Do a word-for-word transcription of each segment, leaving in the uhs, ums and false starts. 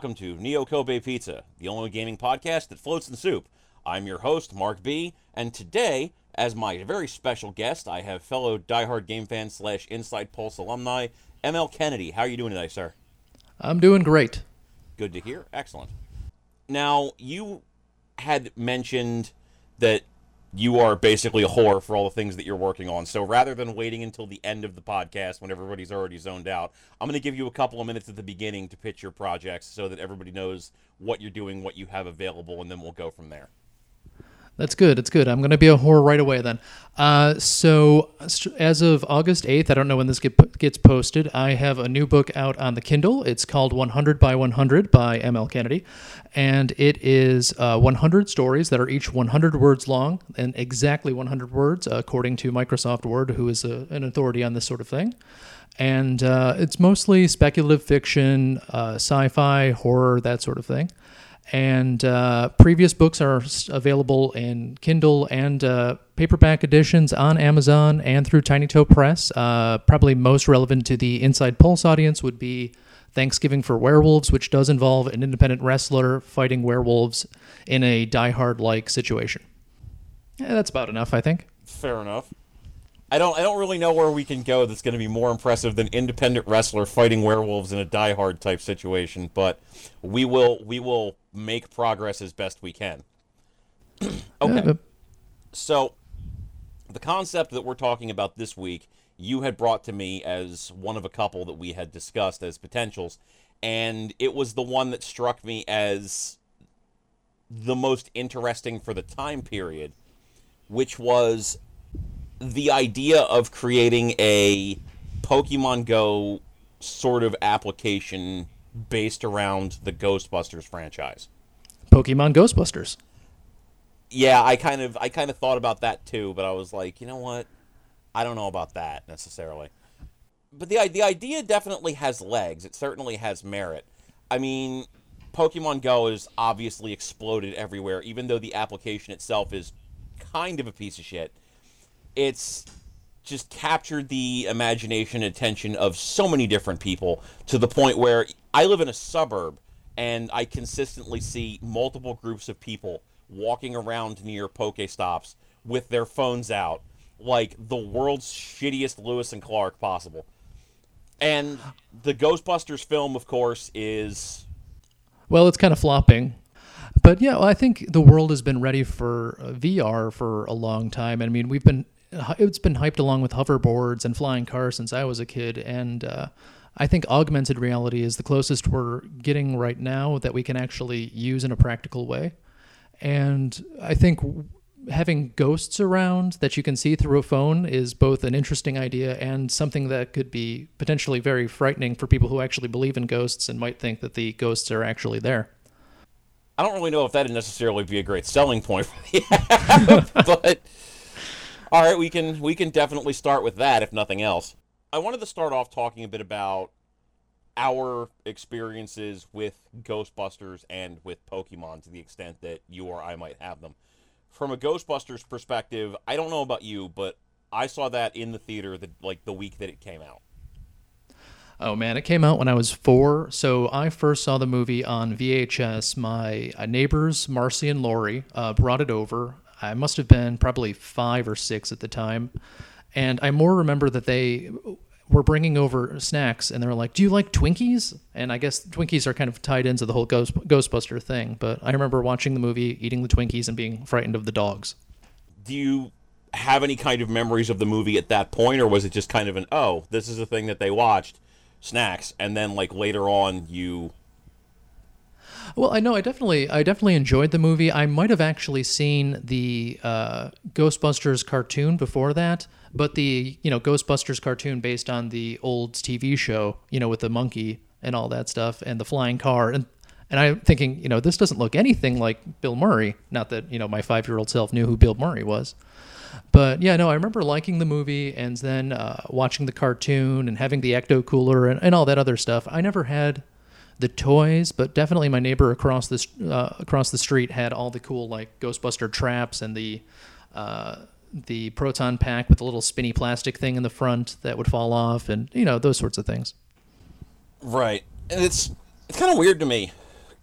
welcome to Neo Kobe Pizza, the only gaming podcast that floats in soup. I'm your host, Mark B, and today, as my very special guest, I have fellow diehard game fan slash Inside Pulse alumni, M L Kennedy. How are you doing today, sir? I'm doing great. Good to hear. Excellent. Now, you had mentioned that you are basically a whore for all the things that you're working on. So rather than waiting until the end of the podcast when everybody's already zoned out, I'm going to give you a couple of minutes at the beginning to pitch your projects so that everybody knows what you're doing, what you have available, and then we'll go from there. That's good. That's good. I'm going to be a whore right away then. Uh, so as of August eighth, I don't know when this get, gets posted, I have a new book out on the Kindle. It's called one hundred by one hundred by M L Kennedy. And it is uh, one hundred stories that are each one hundred words long, and exactly one hundred words, uh, according to Microsoft Word, who is a, an authority on this sort of thing. And uh, it's mostly speculative fiction, uh, sci-fi, horror, that sort of thing. And uh, previous books are available in Kindle and uh, paperback editions on Amazon and through Tiny Toe Press. Uh, probably most relevant to the Inside Pulse audience would be Thanksgiving for Werewolves, which does involve an independent wrestler fighting werewolves in a Die Hard-like situation. Yeah, that's about enough, I think. Fair enough. I don't I don't really know where we can go that's going to be more impressive than independent wrestler fighting werewolves in a Die Hard type situation, but we will we will make progress as best we can. Okay. So the concept that we're talking about this week, you had brought to me as one of a couple that we had discussed as potentials, and it was the one that struck me as the most interesting for the time period, which was the idea of creating a Pokemon Go sort of application based around the Ghostbusters franchise. Pokemon Ghostbusters. Yeah, I kind of I kind of thought about that too, but I was like, you know what? I don't know about that necessarily. But the the idea definitely has legs. It certainly has merit. I mean, Pokemon Go is obviously exploded everywhere, even though the application itself is kind of a piece of shit. It's just captured the imagination and attention of so many different people to the point where I live in a suburb and I consistently see multiple groups of people walking around near Pokestops with their phones out, like the world's shittiest Lewis and Clark possible. And the Ghostbusters film, of course, is... Well, it's kind of flopping. But yeah, well, I think the world has been ready for V R for a long time. I mean, we've been... It's been hyped along with hoverboards and flying cars since I was a kid, and uh, I think augmented reality is the closest we're getting right now that we can actually use in a practical way. And I think having ghosts around that you can see through a phone is both an interesting idea and something that could be potentially very frightening for people who actually believe in ghosts and might think that the ghosts are actually there. I don't really know if that would necessarily be a great selling point for the app, but... All right, we can we can definitely start with that, if nothing else. I wanted to start off talking a bit about our experiences with Ghostbusters and with Pokemon to the extent that you or I might have them. From a Ghostbusters perspective, I don't know about you, but I saw that in the theater the, like the week that it came out. Oh, man, it came out when I was four, so I first saw the movie on V H S. My neighbors, Marcy and Lori, uh, brought it over. I must have been probably five or six at the time. And I more remember that they were bringing over snacks and they were like, do you like Twinkies? And I guess Twinkies are kind of tied into the whole ghost, Ghostbuster thing. But I remember watching the movie, eating the Twinkies and being frightened of the dogs. Do you have any kind of memories of the movie at that point? Or was it just kind of an, oh, this is the thing that they watched, snacks. And then like later on you... Well, I know I definitely I definitely enjoyed the movie. I might have actually seen the uh, Ghostbusters cartoon before that, but the, you know, Ghostbusters cartoon based on the old T V show, you know, with the monkey and all that stuff and the flying car. And and I'm thinking, you know, this doesn't look anything like Bill Murray. Not that, you know, my five-year-old self knew who Bill Murray was. But yeah, no, I remember liking the movie and then uh, watching the cartoon and having the Ecto Cooler and, and all that other stuff. I never had... the toys, but definitely my neighbor across this uh, across the street had all the cool like Ghostbuster traps and the uh, the proton pack with the little spinny plastic thing in the front that would fall off, and you know, those sorts of things. Right, and it's it's kind of weird to me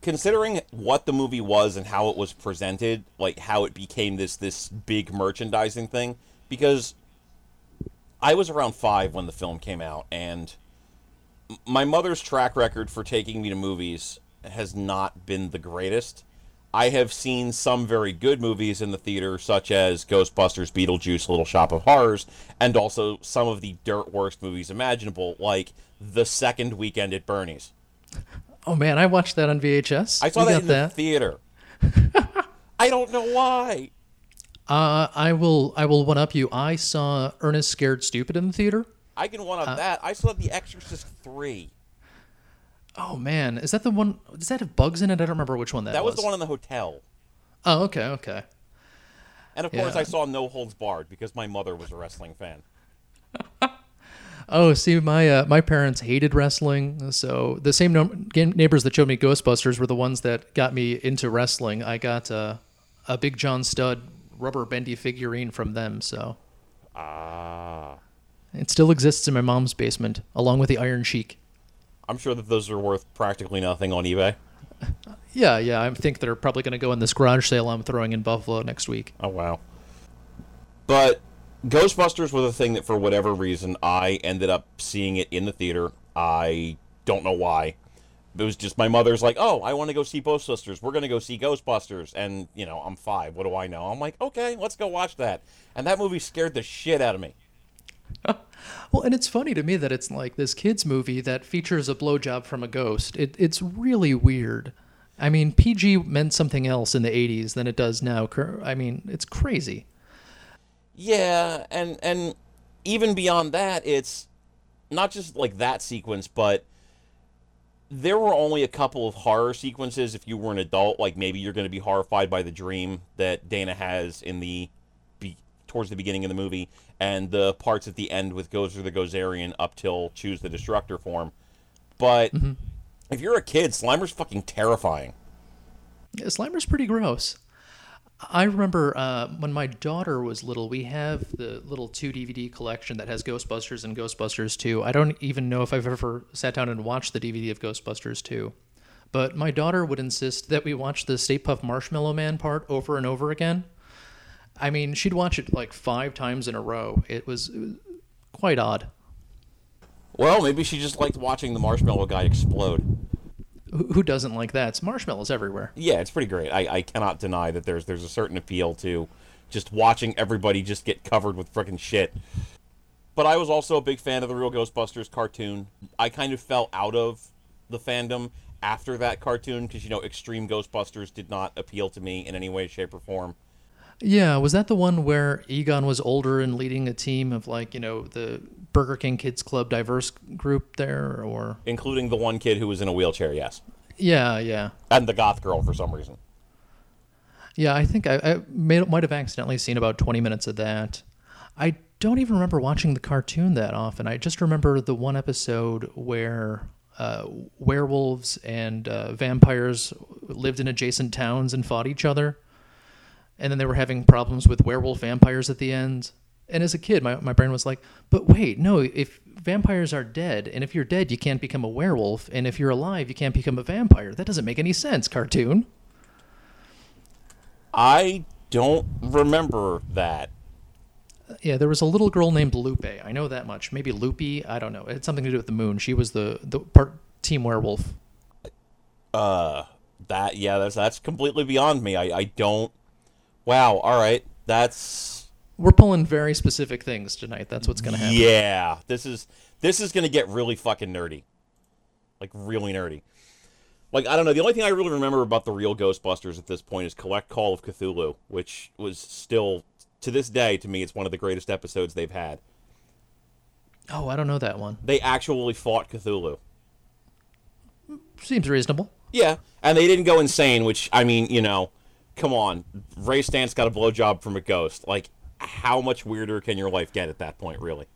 considering what the movie was and how it was presented, like how it became this this big merchandising thing, because I was around five when the film came out, and my mother's track record for taking me to movies has not been the greatest. I have seen some very good movies in the theater, such as Ghostbusters, Beetlejuice, Little Shop of Horrors, and also some of the dirt worst movies imaginable, like The Second Weekend at Bernie's. Oh, man, I watched that on V H S. I saw we that in that. the theater. I don't know why. Uh, I will I will one-up you. I saw Ernest Scared Stupid in the theater. I can one-up uh, that. I saw The Exorcist three. Oh, man. Is that the one... Does that have bugs in it? I don't remember which one that was. That was the one in the hotel. Oh, okay, okay. And, of yeah. course, I saw No Holds Barred because my mother was a wrestling fan. Oh, see, my uh, my parents hated wrestling. So the same no- neighbors that showed me Ghostbusters were the ones that got me into wrestling. I got uh, a Big John Studd rubber bendy figurine from them, so... Ah. It still exists in my mom's basement, along with the Iron Sheik. I'm sure that those are worth practically nothing on eBay. Yeah, yeah. I think they're probably going to go in this garage sale I'm throwing in Buffalo next week. Oh, wow. But Ghostbusters was a thing that, for whatever reason, I ended up seeing it in the theater. I don't know why. It was just my mother's like, oh, I want to go see Ghostbusters. We're going to go see Ghostbusters. And, you know, I'm five. What do I know? I'm like, okay, let's go watch that. And that movie scared the shit out of me. Well, and it's funny to me that it's like this kids movie that features a blowjob from a ghost. It, it's really weird. I mean, P G meant something else in the eighties than it does now. I mean, it's crazy. Yeah, and and even beyond that, it's not just like that sequence, but there were only a couple of horror sequences if you were an adult. Like, maybe you're going to be horrified by the dream that Dana has in the... towards the beginning of the movie, and the parts at the end with Gozer the Gozerian up till Choose the Destructor form. But mm-hmm. if you're a kid, Slimer's fucking terrifying. Yeah, Slimer's pretty gross. I remember uh, when my daughter was little, we have the little two D V D collection that has Ghostbusters and Ghostbusters two. I don't even know if I've ever sat down and watched the D V D of Ghostbusters two. But my daughter would insist that we watch the Stay Puft Marshmallow Man part over and over again. I mean, she'd watch it like five times in a row. It was, it was quite odd. Well, maybe she just liked watching the marshmallow guy explode. Who doesn't like that? It's marshmallows everywhere. Yeah, it's pretty great. I, I cannot deny that there's there's a certain appeal to just watching everybody just get covered with frickin' shit. But I was also a big fan of the Real Ghostbusters cartoon. I kind of fell out of the fandom after that cartoon because, you know, Extreme Ghostbusters did not appeal to me in any way, shape, or form. Yeah, was that the one where Egon was older and leading a team of, like, you know, the Burger King Kids Club diverse group there, or... Including the one kid who was in a wheelchair, yes. Yeah, yeah. And the goth girl, for some reason. Yeah, I think I, I may, might have accidentally seen about twenty minutes of that. I don't even remember watching the cartoon that often. I just remember the one episode where uh, werewolves and uh, vampires lived in adjacent towns and fought each other. And then they were having problems with werewolf vampires at the end. And as a kid, my, my brain was like, but wait, no, if vampires are dead, and if you're dead, you can't become a werewolf, and if you're alive, you can't become a vampire. That doesn't make any sense, cartoon. I don't remember that. Yeah, there was a little girl named Lupe. I know that much. Maybe Loopy. I don't know. It had something to do with the moon. She was the, the part team werewolf. Uh, that, yeah, that's, that's completely beyond me. I, I don't. Wow, all right, that's... We're pulling very specific things tonight. That's what's going to happen. Yeah, this is this is going to get really fucking nerdy. Like, really nerdy. Like, I don't know, the only thing I really remember about the Real Ghostbusters at this point is Collect Call of Cthulhu, which was still, to this day, to me, it's one of the greatest episodes they've had. Oh, I don't know that one. They actually fought Cthulhu. Seems reasonable. Yeah, and they didn't go insane, which, I mean, you know... Come on, Ray Stantz got a blowjob from a ghost. Like, how much weirder can your life get at that point, really?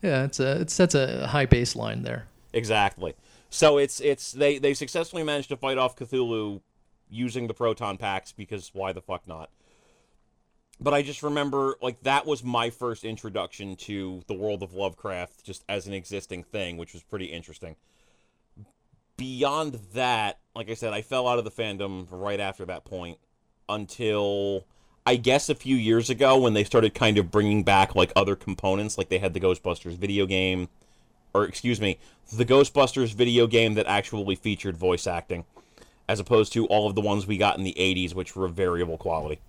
Yeah, it's a it sets a high baseline there. Exactly. So it's it's they they successfully managed to fight off Cthulhu using the proton packs because why the fuck not? But I just remember, like, that was my first introduction to the world of Lovecraft just as an existing thing, which was pretty interesting. beyond that, like I said, I fell out of the fandom right after that point until, I guess, a few years ago when they started kind of bringing back, like, other components. Like, they had the Ghostbusters video game, or, excuse me, the Ghostbusters video game that actually featured voice acting, as opposed to all of the ones we got in the eighties, which were variable quality.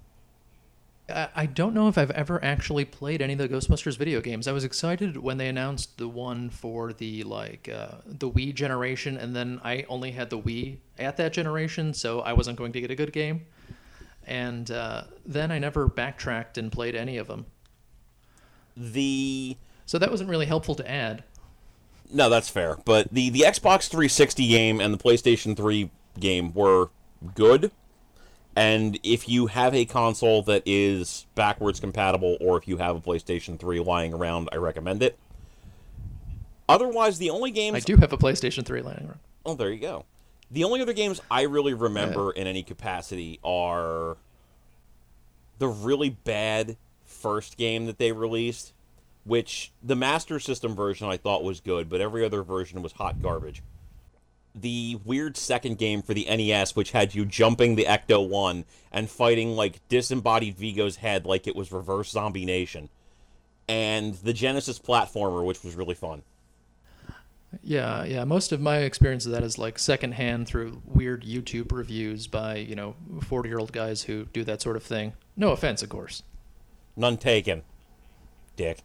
I don't know if I've ever actually played any of the Ghostbusters video games. I was excited when they announced the one for the, like, uh, the Wii generation, and then I only had the Wii at that generation, so I wasn't going to get a good game. And uh, then I never backtracked and played any of them. The So that wasn't really helpful to add. No, that's fair. But the, the Xbox three sixty game and the PlayStation three game were good. And if you have a console that is backwards compatible, or if you have a PlayStation three lying around, I recommend it. Otherwise, the only games... I do have a PlayStation three lying around. Oh, there you go. The only other games I really remember yeah. in any capacity are the really bad first game that they released, which the Master System version I thought was good, but every other version was hot garbage. The weird second game for the N E S, which had you jumping the Ecto one and fighting, like, disembodied Vigo's head like it was Reverse Zombie Nation. And the Genesis platformer, which was really fun. Yeah, yeah. Most of my experience of that is, like, secondhand through weird YouTube reviews by, you know, forty-year-old guys who do that sort of thing. No offense, of course. None taken. Dick.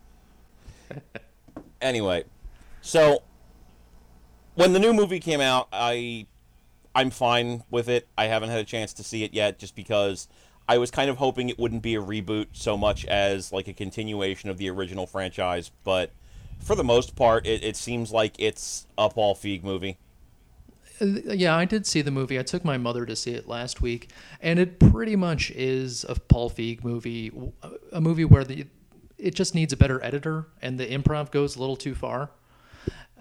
Anyway, so... when the new movie came out, I, I'm fine with it. I haven't had a chance to see it yet, just because I was kind of hoping it wouldn't be a reboot so much as, like, a continuation of the original franchise. But for the most part, it, it seems like it's a Paul Feig movie. Yeah, I did see the movie. I took my mother to see it last week, and it pretty much is a Paul Feig movie, a movie where the it just needs a better editor, and the improv goes a little too far.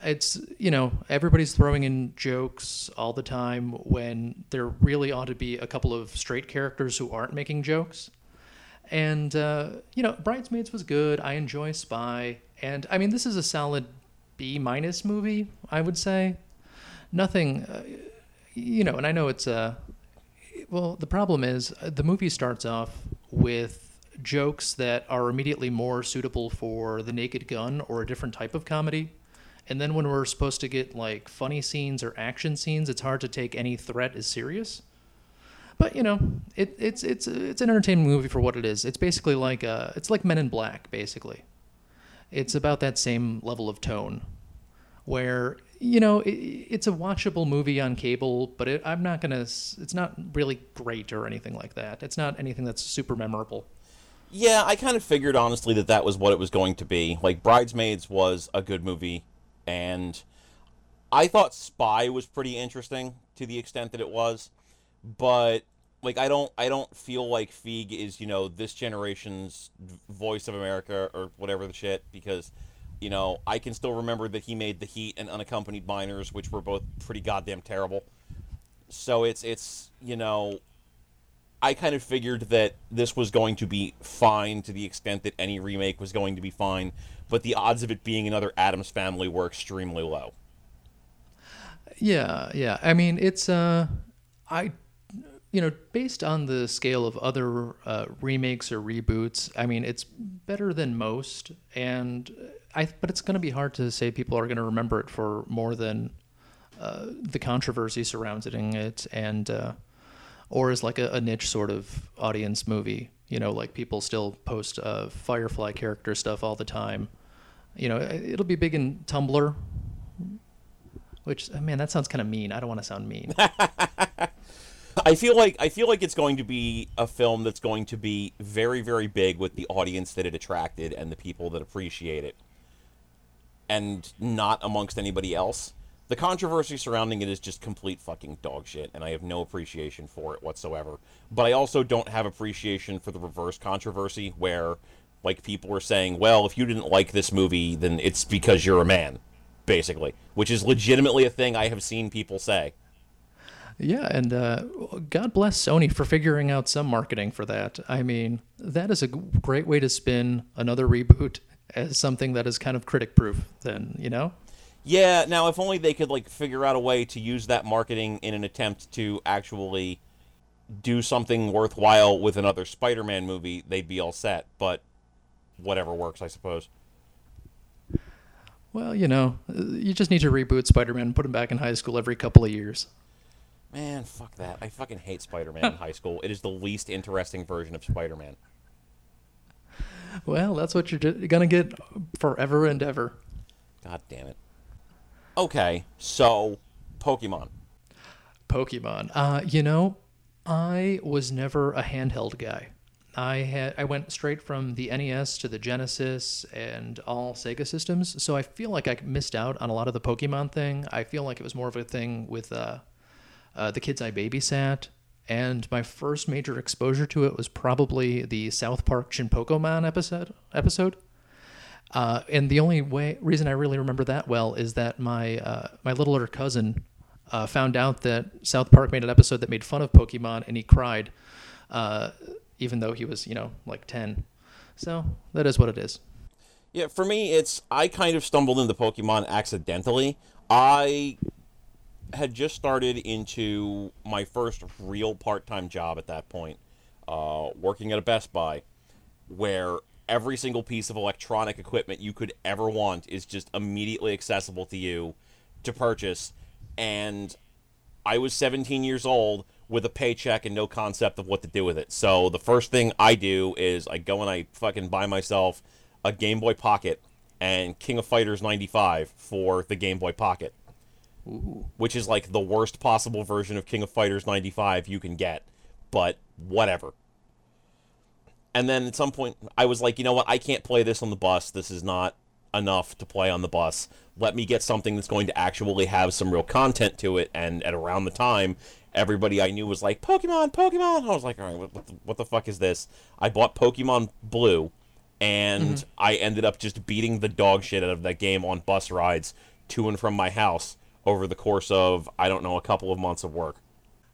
It's, you know, everybody's throwing in jokes all the time when there really ought to be a couple of straight characters who aren't making jokes. And, uh, you know, Bridesmaids was good. I enjoy Spy. And, I mean, this is a solid B-minus movie, I would say. Nothing, uh, you know, and I know it's a... Uh, well, the problem is uh, the movie starts off with jokes that are immediately more suitable for The Naked Gun or a different type of comedy. And then when we're supposed to get, like, funny scenes or action scenes, it's hard to take any threat as serious. But, you know, it, it's it's it's an entertaining movie for what it is. It's basically like a, it's like Men in Black, basically. It's about that same level of tone where, you know, it, it's a watchable movie on cable, but it, I'm not going to... It's not really great or anything like that. It's not anything that's super memorable. Yeah, I kind of figured, honestly, that that was what it was going to be. Like, Bridesmaids was a good movie. And I thought Spy was pretty interesting to the extent that it was, but, like, I don't I don't feel like Feig is, you know, this generation's voice of America or whatever the shit, because, you know, I can still remember that he made The Heat and Unaccompanied Minors, which were both pretty goddamn terrible. So it's it's you know, I kind of figured that this was going to be fine to the extent that any remake was going to be fine, but the odds of it being another Addams Family were extremely low. Yeah, yeah. I mean, it's, uh, I, you know, based on the scale of other uh, remakes or reboots, I mean, it's better than most, and I, but it's going to be hard to say people are going to remember it for more than uh, the controversy surrounding it, and, uh, or as like a, a niche sort of audience movie. You know, like, people still post uh, Firefly character stuff all the time. You know, it'll be big in Tumblr, which, oh, man, that sounds kind of mean. I don't want to sound mean. I feel like I feel like it's going to be a film that's going to be very, very big with the audience that it attracted and the people that appreciate it, and not amongst anybody else. The controversy surrounding it is just complete fucking dog shit, and I have no appreciation for it whatsoever. But I also don't have appreciation for the reverse controversy where, like, people are saying, well, if you didn't like this movie, then it's because you're a man, basically. Which is legitimately a thing I have seen people say. Yeah, and uh, God bless Sony for figuring out some marketing for that. I mean, that is a great way to spin another reboot as something that is kind of critic-proof then, you know? Yeah, now if only they could like figure out a way to use that marketing in an attempt to actually do something worthwhile with another Spider-Man movie, they'd be all set, but whatever works, I suppose. Well, you know, you just need to reboot Spider-Man and put him back in high school every couple of years. Man, fuck that. I fucking hate Spider-Man in high school. It is the least interesting version of Spider-Man. Well, that's what you're going to get forever and ever. God damn it. Okay, so Pokemon. Pokemon. Uh, you know, I was never a handheld guy. I had I went straight from the N E S to the Genesis and all Sega systems, so I feel like I missed out on a lot of the Pokemon thing. I feel like it was more of a thing with uh, uh, the kids I babysat, and my first major exposure to it was probably the South Park Shin Pokemon episode. episode. Uh, and the only way reason I really remember that well is that my uh, my little older cousin uh, found out that South Park made an episode that made fun of Pokemon, and he cried. Uh, even though he was, you know, like ten. So, that is what it is. Yeah, for me, it's, I kind of stumbled into Pokemon accidentally. I had just started into my first real part-time job at that point, uh, working at a Best Buy, where every single piece of electronic equipment you could ever want is just immediately accessible to you to purchase, and I was seventeen years old, with a paycheck and no concept of what to do with it. So the first thing I do is I go and I fucking buy myself a Game Boy Pocket and King of Fighters ninety-five for the Game Boy Pocket. Ooh. Which is like the worst possible version of King of Fighters ninety-five you can get, but whatever. And then at some point I was like, you know what, I can't play this on the bus. This is not enough to play on the bus. Let me get something that's going to actually have some real content to it. And at around the time, everybody I knew was like, Pokemon, Pokemon! And I was like, all right, what the, what the fuck is this? I bought Pokemon Blue, and mm-hmm. I ended up just beating the dog shit out of that game on bus rides to and from my house over the course of, I don't know, a couple of months of work.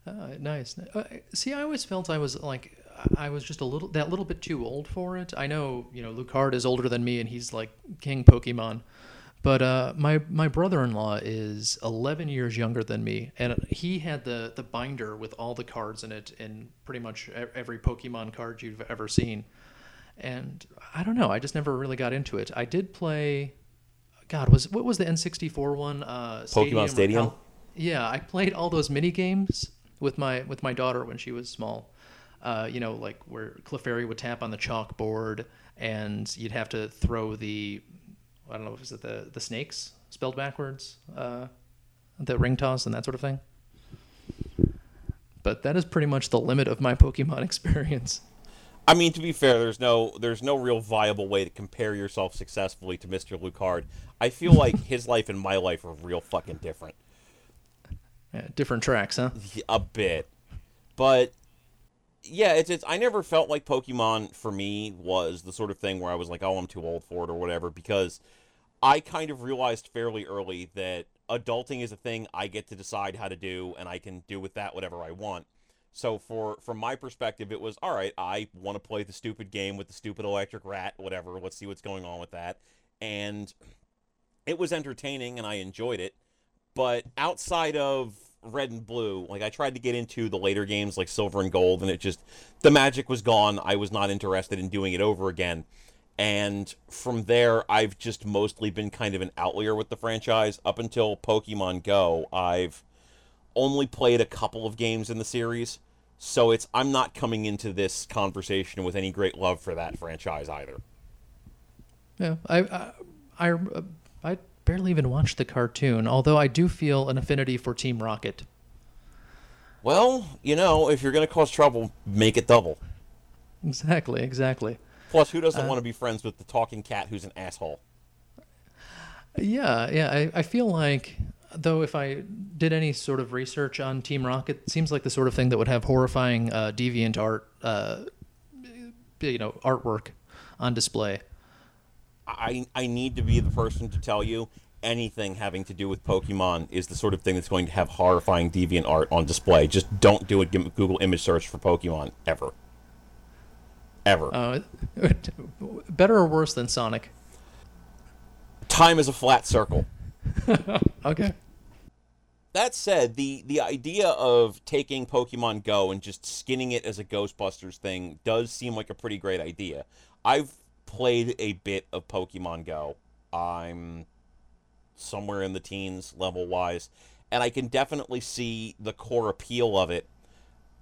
Uh, nice. Uh, see, I always felt I was, like, I was just a little, that little bit too old for it. I know, you know, Lucard is older than me, and he's, like, King Pokemon. But uh, my, my brother-in-law is eleven years younger than me, and he had the, the binder with all the cards in it and pretty much every Pokemon card you've ever seen. And I don't know. I just never really got into it. I did play... God, was what was the N sixty-four one? Uh, Stadium Pokemon Stadium? Pal- yeah, I played all those mini-games with my, with my daughter when she was small. Uh, you know, like where Clefairy would tap on the chalkboard, and you'd have to throw the... I don't know, was it the, the snakes spelled backwards? Uh, the ring toss and that sort of thing. But that is pretty much the limit of my Pokemon experience. I mean, to be fair, there's no there's no real viable way to compare yourself successfully to Mister Lucard. I feel like his life and my life are real fucking different. Yeah, different tracks, huh? A bit. But... yeah, it's it's. I never felt like Pokemon, for me, was the sort of thing where I was like, oh, I'm too old for it or whatever, because I kind of realized fairly early that adulting is a thing I get to decide how to do, and I can do with that whatever I want. So for from my perspective, it was, all right, I want to play the stupid game with the stupid electric rat, whatever, let's see what's going on with that. And it was entertaining, and I enjoyed it, but outside of Red and Blue, like, I tried to get into the later games like Silver and Gold, and it just, the magic was gone. I was not interested in doing it over again, and from there I've just mostly been kind of an outlier with the franchise up until Pokemon Go. I've only played a couple of games in the series, so it's, I'm not coming into this conversation with any great love for that franchise either. Yeah, I I I, I... barely even watched the cartoon, although I do feel an affinity for Team Rocket. Well, you know, if you're going to cause trouble, make it double. Exactly, exactly. Plus, who doesn't uh, want to be friends with the talking cat who's an asshole? Yeah, yeah, I, I feel like, though, if I did any sort of research on Team Rocket, it seems like the sort of thing that would have horrifying uh, Deviant Art, uh, you know, artwork on display. I, I need to be the person to tell you anything having to do with Pokemon is the sort of thing that's going to have horrifying deviant art on display. Just don't do a Google image search for Pokemon, ever. Ever. Uh, better or worse than Sonic? Time is a flat circle. Okay. That said, the, the idea of taking Pokemon Go and just skinning it as a Ghostbusters thing does seem like a pretty great idea. I've played a bit of Pokemon Go. I'm somewhere in the teens level-wise, and I can definitely see the core appeal of it.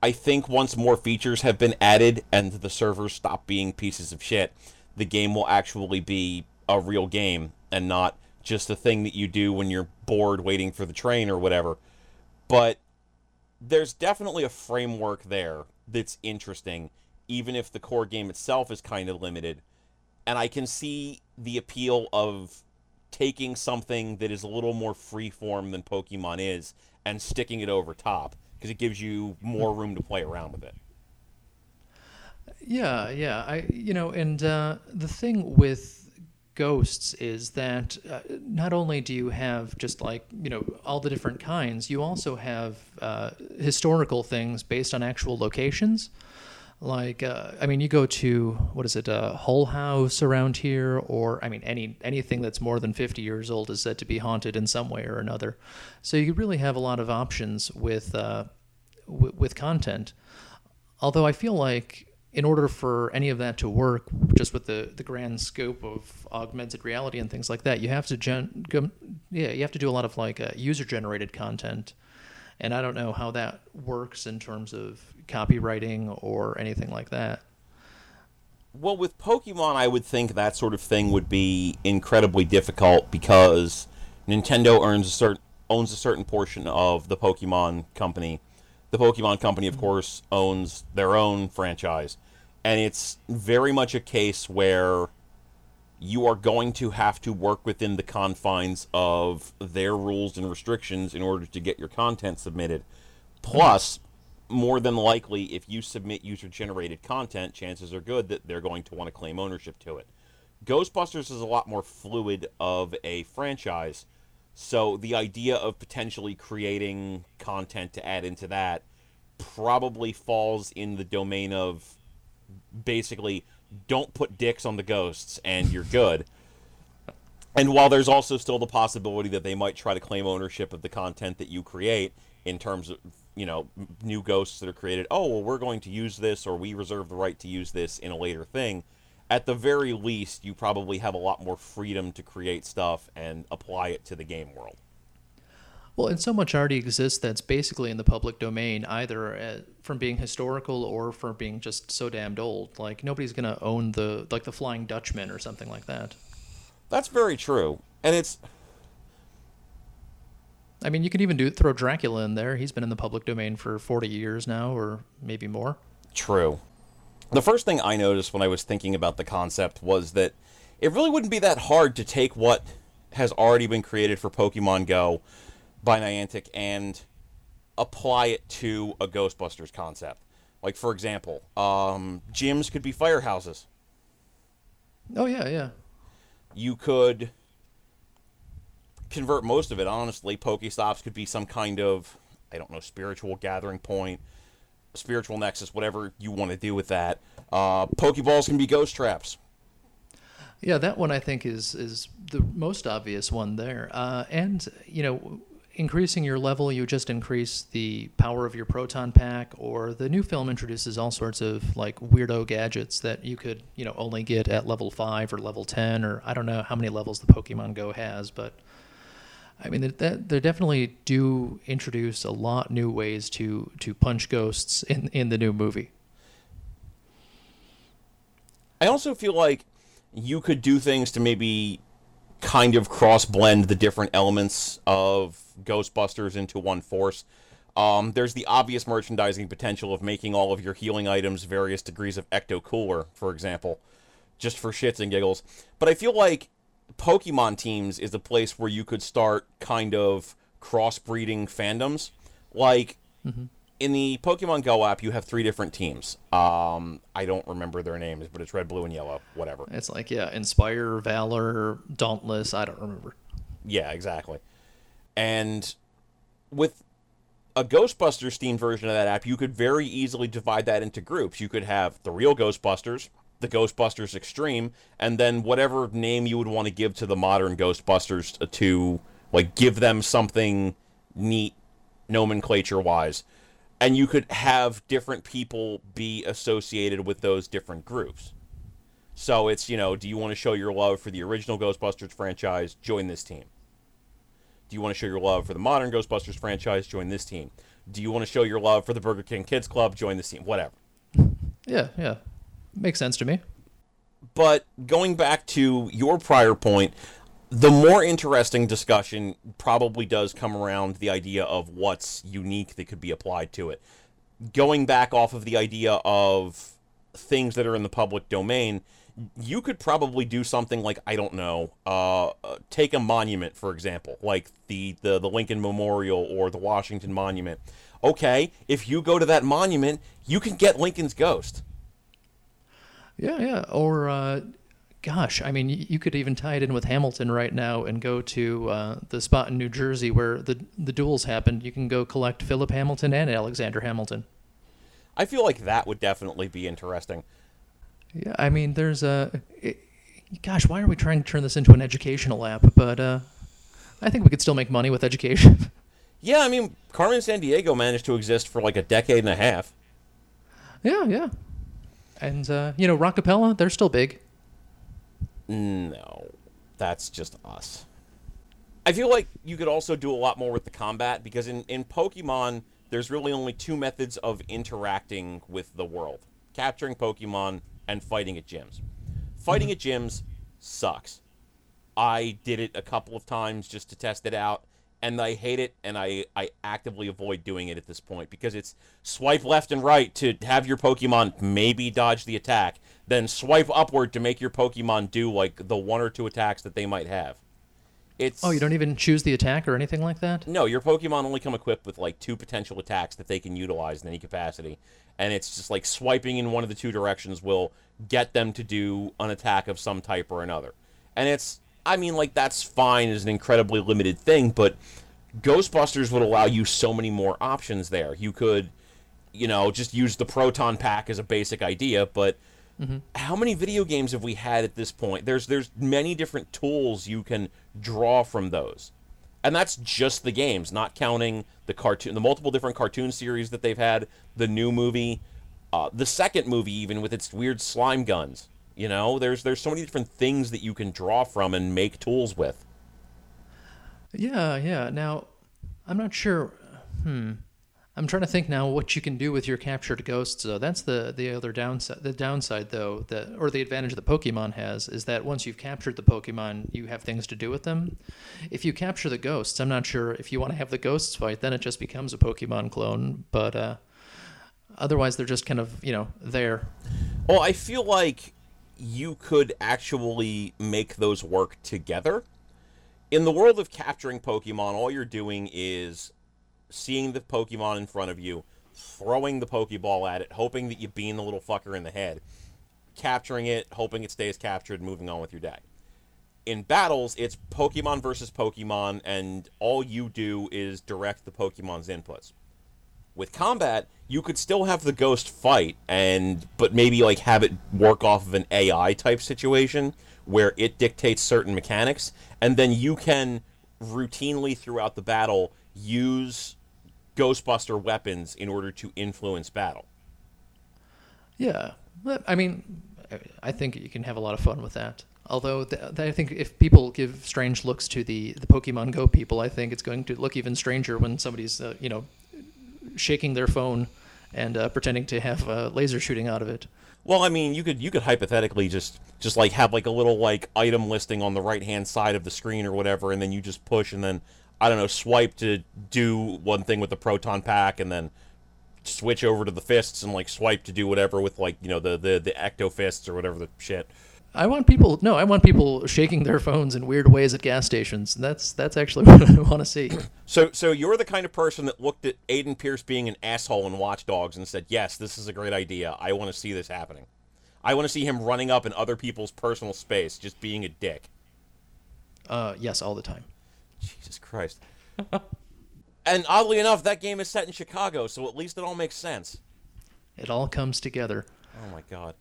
I think once more features have been added and the servers stop being pieces of shit, the game will actually be a real game and not just a thing that you do when you're bored waiting for the train or whatever. But there's definitely a framework there that's interesting, even if the core game itself is kind of limited. And I can see the appeal of taking something that is a little more freeform than Pokemon is and sticking it over top, because it gives you more room to play around with it. Yeah, yeah. I, you know, and uh, the thing with Ghosts is that uh, not only do you have just like, you know, all the different kinds, you also have uh, historical things based on actual locations. Like, uh, I mean, you go to, what is it, uh, Hull House around here, or, I mean, any anything that's more than fifty years old is said to be haunted in some way or another. So you really have a lot of options with uh, w- with content. Although I feel like in order for any of that to work, just with the, the grand scope of augmented reality and things like that, you have to gen- yeah, you have to do a lot of like uh, user-generated content. And I don't know how that works in terms of copywriting or anything like that. Well, with Pokemon, I would think that sort of thing would be incredibly difficult because Nintendo earns a certain, owns a certain portion of the Pokemon company. The Pokemon company, of course, owns their own franchise. And it's very much a case where you are going to have to work within the confines of their rules and restrictions in order to get your content submitted. Plus, more than likely, if you submit user-generated content, chances are good that they're going to want to claim ownership to it. Ghostbusters is a lot more fluid of a franchise, so the idea of potentially creating content to add into that probably falls in the domain of basically don't put dicks on the ghosts and you're good. And while there's also still the possibility that they might try to claim ownership of the content that you create in terms of, you know, new ghosts that are created, oh, well, we're going to use this, or we reserve the right to use this in a later thing, at the very least, you probably have a lot more freedom to create stuff and apply it to the game world. Well, and so much already exists that's basically in the public domain, either from being historical or from being just so damned old. Like, nobody's going to own the, like, the Flying Dutchman or something like that. That's very true. And it's... I mean, you could even do throw Dracula in there. He's been in the public domain for forty years now, or maybe more. True. The first thing I noticed when I was thinking about the concept was that it really wouldn't be that hard to take what has already been created for Pokemon Go by Niantic and apply it to a Ghostbusters concept. Like, for example, um, gyms could be firehouses. Oh, yeah, yeah. You could convert most of it, honestly. Pokestops could be some kind of, I don't know, spiritual gathering point, spiritual nexus, whatever you want to do with that. Uh, Pokeballs can be ghost traps. Yeah, that one I think is, is the most obvious one there. Uh, and, you know... increasing your level, you just increase the power of your proton pack, or the new film introduces all sorts of like weirdo gadgets that you could, you know, only get at level five or level ten, or I don't know how many levels the Pokemon Go has, but I mean, that they definitely do introduce a lot new ways to, to punch ghosts in, in the new movie. I also feel like you could do things to maybe kind of cross-blend the different elements of Ghostbusters into one force. Um, there's the obvious merchandising potential of making all of your healing items various degrees of Ecto-Cooler, for example, just for shits and giggles. But I feel like Pokemon teams is a place where you could start kind of crossbreeding fandoms. Like, mm-hmm. in the Pokemon Go app, you have three different teams. Um, I don't remember their names, but it's red, blue, and yellow, whatever. It's like, yeah, Inspire, Valor, Dauntless, I don't remember. Yeah, exactly. And with a Ghostbusters-themed version of that app, you could very easily divide that into groups. You could have the real Ghostbusters, the Ghostbusters Extreme, and then whatever name you would want to give to the modern Ghostbusters to, Like, give them something neat nomenclature-wise. And you could have different people be associated with those different groups. So it's, you know, do you want to show your love for the original Ghostbusters franchise? Join this team. Do you want to show your love for the modern Ghostbusters franchise? Join this team. Do you want to show your love for the Burger King Kids Club? Join this team. Whatever. Yeah, yeah. Makes sense to me. But going back to your prior point, the more interesting discussion probably does come around the idea of what's unique that could be applied to it. Going back off of the idea of things that are in the public domain, you could probably do something like, I don't know, uh, take a monument, for example, like the, the, the Lincoln Memorial or the Washington Monument. Okay, if you go to that monument, you can get Lincoln's ghost. Yeah, yeah, or, uh, gosh, I mean, you could even tie it in with Hamilton right now and go to uh, the spot in New Jersey where the, the duels happened. You can go collect Philip Hamilton and Alexander Hamilton. I feel like that would definitely be interesting. Yeah, I mean, there's a... It, gosh, why are we trying to turn this into an educational app? But uh, I think we could still make money with education. Yeah, I mean, Carmen Sandiego managed to exist for like a decade and a half. Yeah, yeah. And, uh, you know, Rockapella, they're still big. No, that's just us. I feel like you could also do a lot more with the combat, because in, in Pokemon, there's really only two methods of interacting with the world. Capturing Pokemon... and fighting at gyms. Fighting at gyms sucks. I did it a couple of times just to test it out, and I hate it, and I, I actively avoid doing it at this point, because it's swipe left and right to have your Pokemon maybe dodge the attack, then swipe upward to make your Pokemon do, like, the one or two attacks that they might have. It's... Oh, you don't even choose the attack or anything like that? No, your Pokemon only come equipped with, like, two potential attacks that they can utilize in any capacity. And it's just, like, swiping in one of the two directions will get them to do an attack of some type or another. And it's, I mean, like, that's fine as an incredibly limited thing, but Ghostbusters would allow you so many more options there. You could, you know, just use the Proton Pack as a basic idea, but... Mm-hmm. How many video games have we had at this point? There's there's many different tools you can draw from those. And that's just the games, not counting the cartoon, the multiple different cartoon series that they've had, the new movie, uh, the second movie even with its weird slime guns. You know, there's there's so many different things that you can draw from and make tools with. Yeah, yeah. Now, I'm not sure. Hmm. I'm trying to think now what you can do with your captured ghosts, though. That's the, the other downside, the downside, though, that, or the advantage that Pokemon has, is that once you've captured the Pokemon, you have things to do with them. If you capture the ghosts, I'm not sure if you want to have the ghosts fight, then it just becomes a Pokemon clone, but uh, otherwise they're just kind of, you know, there. Well, I feel like you could actually make those work together. In the world of capturing Pokemon, all you're doing is... seeing the Pokemon in front of you, throwing the Pokeball at it, hoping that you bean the little fucker in the head, capturing it, hoping it stays captured, moving on with your day. In battles, it's Pokemon versus Pokemon, and all you do is direct the Pokemon's inputs. With combat, you could still have the ghost fight, and but maybe like have it work off of an A I-type situation where it dictates certain mechanics, and then you can routinely throughout the battle use Ghostbuster weapons in order to influence battle. Yeah. I mean, I think you can have a lot of fun with that. Although, th- I think if people give strange looks to the, the Pokemon Go people, I think it's going to look even stranger when somebody's, uh, you know, shaking their phone and uh, pretending to have uh, laser shooting out of it. Well, I mean, you could you could hypothetically just, just like have like a little like item listing on the right-hand side of the screen or whatever, and then you just push and then... I don't know, swipe to do one thing with the Proton Pack and then switch over to the fists and, like, swipe to do whatever with, like, you know, the, the, the Ecto Fists or whatever the shit. I want people, no, I want people shaking their phones in weird ways at gas stations. That's that's actually what I want to see. So so you're the kind of person that looked at Aiden Pierce being an asshole in Watch Dogs and said, yes, this is a great idea. I want to see this happening. I want to see him running up in other people's personal space, just being a dick. Uh, yes, all the time. Jesus Christ. And oddly enough, that game is set in Chicago, so at least it all makes sense. It all comes together. Oh, my God.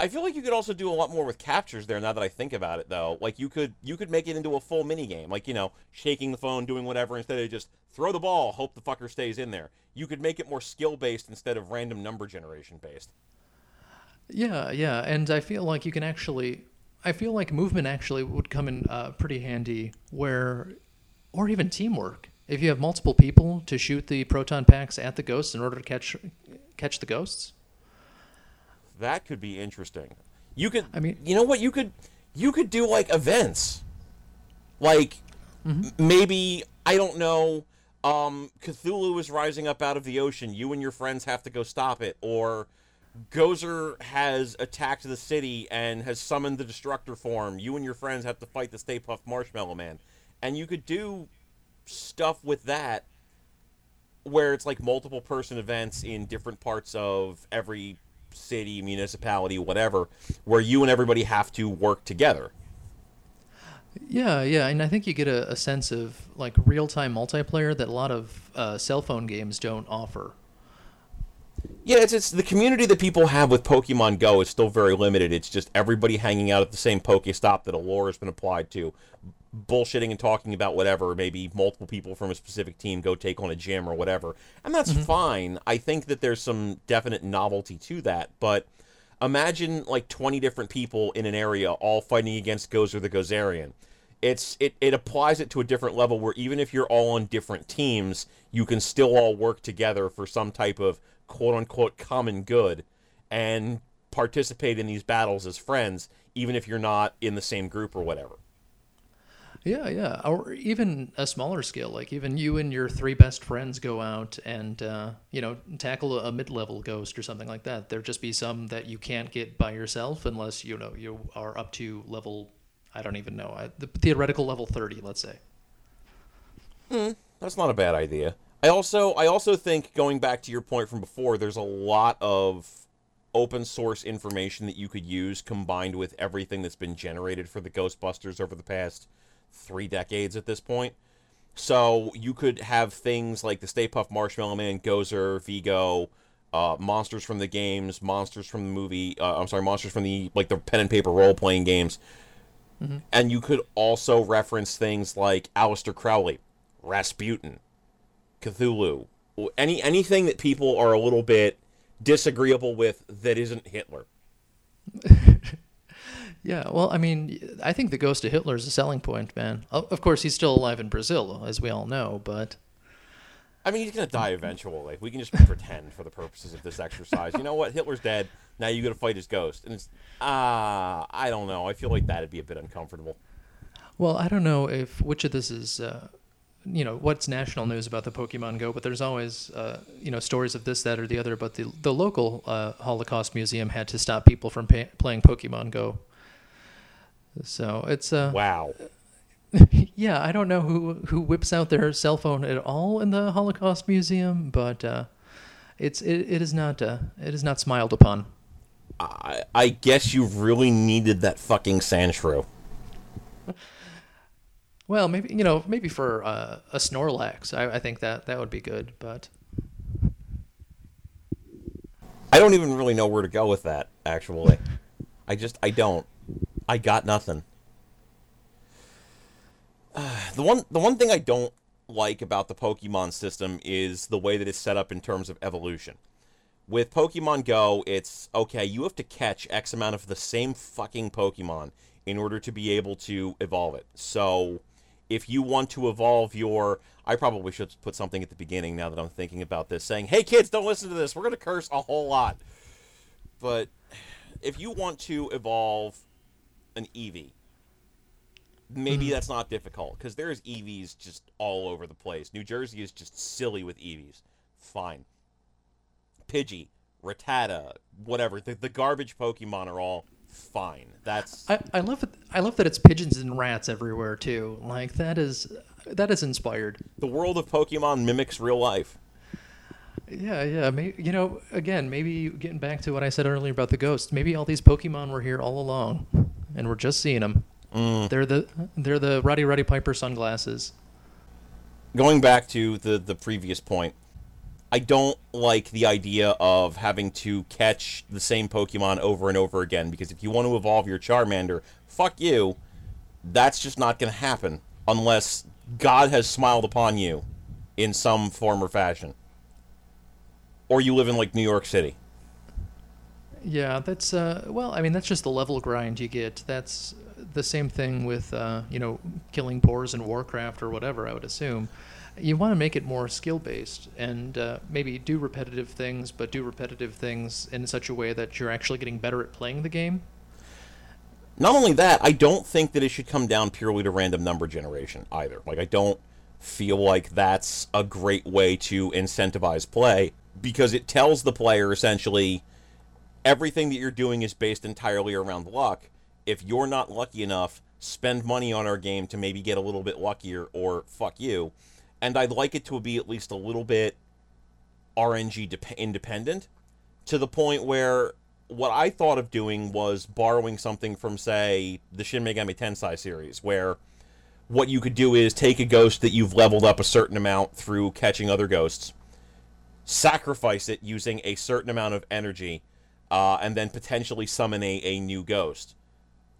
I feel like you could also do a lot more with captures there, now that I think about it, though. Like, you could you could make it into a full minigame. Like, you know, shaking the phone, doing whatever, instead of just throw the ball, hope the fucker stays in there. You could make it more skill-based instead of random number generation-based. Yeah, yeah, and I feel like you can actually... I feel like movement actually would come in uh, pretty handy, where... Or even teamwork. If you have multiple people to shoot the proton packs at the ghosts in order to catch catch the ghosts... That could be interesting. You could, I mean, you know what? You could, you could do like events, like mm-hmm. m- maybe I don't know. Um, Cthulhu is rising up out of the ocean. You and your friends have to go stop it. Or Gozer has attacked the city and has summoned the Destructor form. You and your friends have to fight the Stay Puft Marshmallow Man. And you could do stuff with that, where it's like multiple person events in different parts of every city, municipality, whatever, where you and everybody have to work together. Yeah, yeah, and I think you get a, a sense of like real-time multiplayer that a lot of uh, cell phone games don't offer. Yeah, it's it's the community that people have with Pokemon Go is still very limited. It's just everybody hanging out at the same Pokestop that a lore has been applied to, bullshitting and talking about whatever. Maybe multiple people from a specific team go take on a gym or whatever, and that's mm-hmm. fine. I think that there's some definite novelty to that, but imagine like twenty different people in an area all fighting against Gozer the Gozerian. It's it, it applies it to a different level, where even if you're all on different teams, you can still all work together for some type of quote-unquote common good and participate in these battles as friends, even if you're not in the same group or whatever. Yeah, yeah. Or even a smaller scale, like even you and your three best friends go out and, uh, you know, tackle a mid-level ghost or something like that. There'd just be some that you can't get by yourself unless, you know, you are up to level, I don't even know, I, the theoretical level thirty, let's say. Hmm, that's not a bad idea. I also, I also think, going back to your point from before, there's a lot of open source information that you could use combined with everything that's been generated for the Ghostbusters over the past three decades at this point. So you could have things like the Stay Puft Marshmallow Man, Gozer, Vigo, uh, monsters from the games, monsters from the movie, uh, I'm sorry, monsters from the, like, the pen and paper role-playing games. Mm-hmm. And you could also reference things like Aleister Crowley, Rasputin, Cthulhu, any anything that people are a little bit disagreeable with that isn't Hitler. Yeah, well, I mean, I think the ghost of Hitler is a selling point, man. Of course, he's still alive in Brazil, as we all know, but... I mean, he's going to die eventually. We can just pretend for the purposes of this exercise. You know what? Hitler's dead. Now you got to fight his ghost. And it's, ah, uh, I don't know. I feel like that would be a bit uncomfortable. Well, I don't know if which of this is... Uh... you know, what's national news about the Pokemon Go, but there's always, uh, you know, stories of this, that, or the other, but the the local uh, Holocaust Museum had to stop people from pay, playing Pokemon Go. So it's... Uh, wow. Yeah, I don't know who, who whips out their cell phone at all in the Holocaust Museum, but uh, it's it, it is not uh, it is not smiled upon. I, I guess you really needed that fucking Sandshrew. Well, maybe, you know, maybe for uh, a Snorlax, I, I think that, that would be good, but... I don't even really know where to go with that, actually. I just, I don't. I got nothing. Uh, the one the one thing I don't like about the Pokemon system is the way that it's set up in terms of evolution. With Pokemon Go, it's, okay, you have to catch X amount of the same fucking Pokemon in order to be able to evolve it. So... if you want to evolve your... I probably should put something at the beginning now that I'm thinking about this, saying, hey, kids, don't listen to this. We're going to curse a whole lot. But if you want to evolve an Eevee, maybe mm-hmm. that's not difficult, because there's Eevees just all over the place. New Jersey is just silly with Eevees. Fine. Pidgey, Rattata, whatever. The, the garbage Pokemon are all... fine. That's I, I love it. I love that it's pigeons and rats everywhere too. Like that is that is inspired. The world of Pokemon mimics real life. Yeah, yeah. Maybe, you know, again, maybe getting back to what I said earlier about the ghosts. Maybe all these Pokemon were here all along, and we're just seeing them. Mm. They're the they're the Roddy Roddy Piper sunglasses. Going back to the the previous point, I don't like the idea of having to catch the same Pokemon over and over again, because if you want to evolve your Charmander, fuck you, that's just not going to happen unless God has smiled upon you in some form or fashion. Or you live in, like, New York City. Yeah, that's, uh, well, I mean, that's just the level grind you get. That's the same thing with, uh, you know, killing boars in Warcraft or whatever, I would assume. You want to make it more skill-based and uh, maybe do repetitive things, but do repetitive things in such a way that you're actually getting better at playing the game. Not only that, I don't think that it should come down purely to random number generation either. Like, I don't feel like that's a great way to incentivize play, because it tells the player, essentially, everything that you're doing is based entirely around luck. If you're not lucky enough, spend money on our game to maybe get a little bit luckier, or fuck you. And I'd like it to be at least a little bit R N G de- independent, to the point where what I thought of doing was borrowing something from, say, the Shin Megami Tensei series, where what you could do is take a ghost that you've leveled up a certain amount through catching other ghosts, sacrifice it using a certain amount of energy, uh, and then potentially summon a, a new ghost.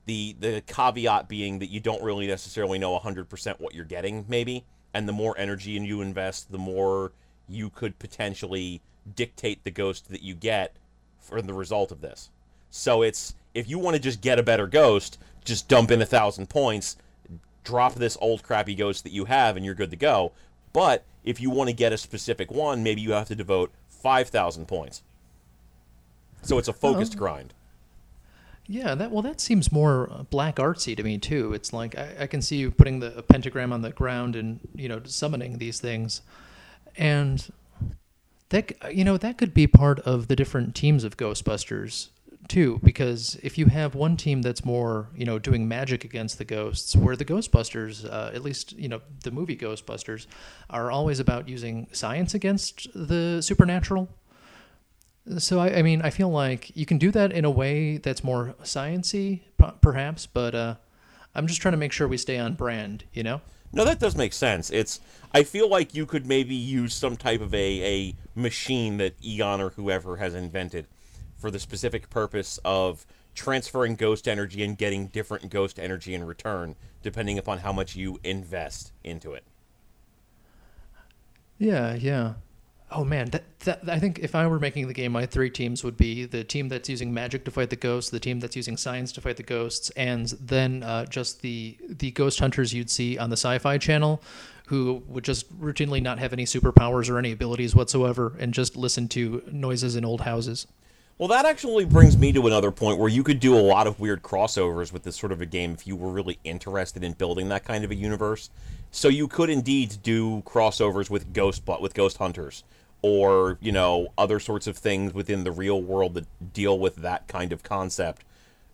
The, the caveat being that you don't really necessarily know one hundred percent what you're getting, maybe. And the more energy you invest, the more you could potentially dictate the ghost that you get for the result of this. So it's, if you want to just get a better ghost, just dump in a thousand points, drop this old crappy ghost that you have, and you're good to go. But if you want to get a specific one, maybe you have to devote five thousand points. So it's a focused oh. grind. Yeah, that well, that seems more black artsy to me, too. It's like I, I can see you putting the a pentagram on the ground and, you know, summoning these things. And, that you know, that could be part of the different teams of Ghostbusters, too. Because if you have one team that's more, you know, doing magic against the ghosts, where the Ghostbusters, uh, at least, you know, the movie Ghostbusters, are always about using science against the supernatural. So, I, I mean, I feel like you can do that in a way that's more science-y, perhaps, but uh, I'm just trying to make sure we stay on brand, you know? No, that does make sense. It's I feel like you could maybe use some type of a, a machine that Egon or whoever has invented for the specific purpose of transferring ghost energy and getting different ghost energy in return, depending upon how much you invest into it. Yeah, yeah. Oh, man, that, that I think if I were making the game, my three teams would be the team that's using magic to fight the ghosts, the team that's using science to fight the ghosts, and then uh, just the the ghost hunters you'd see on the Sci-Fi Channel, who would just routinely not have any superpowers or any abilities whatsoever and just listen to noises in old houses. Well, that actually brings me to another point where you could do a lot of weird crossovers with this sort of a game if you were really interested in building that kind of a universe. So you could indeed do crossovers with ghost with ghost hunters, or, you know, other sorts of things within the real world that deal with that kind of concept.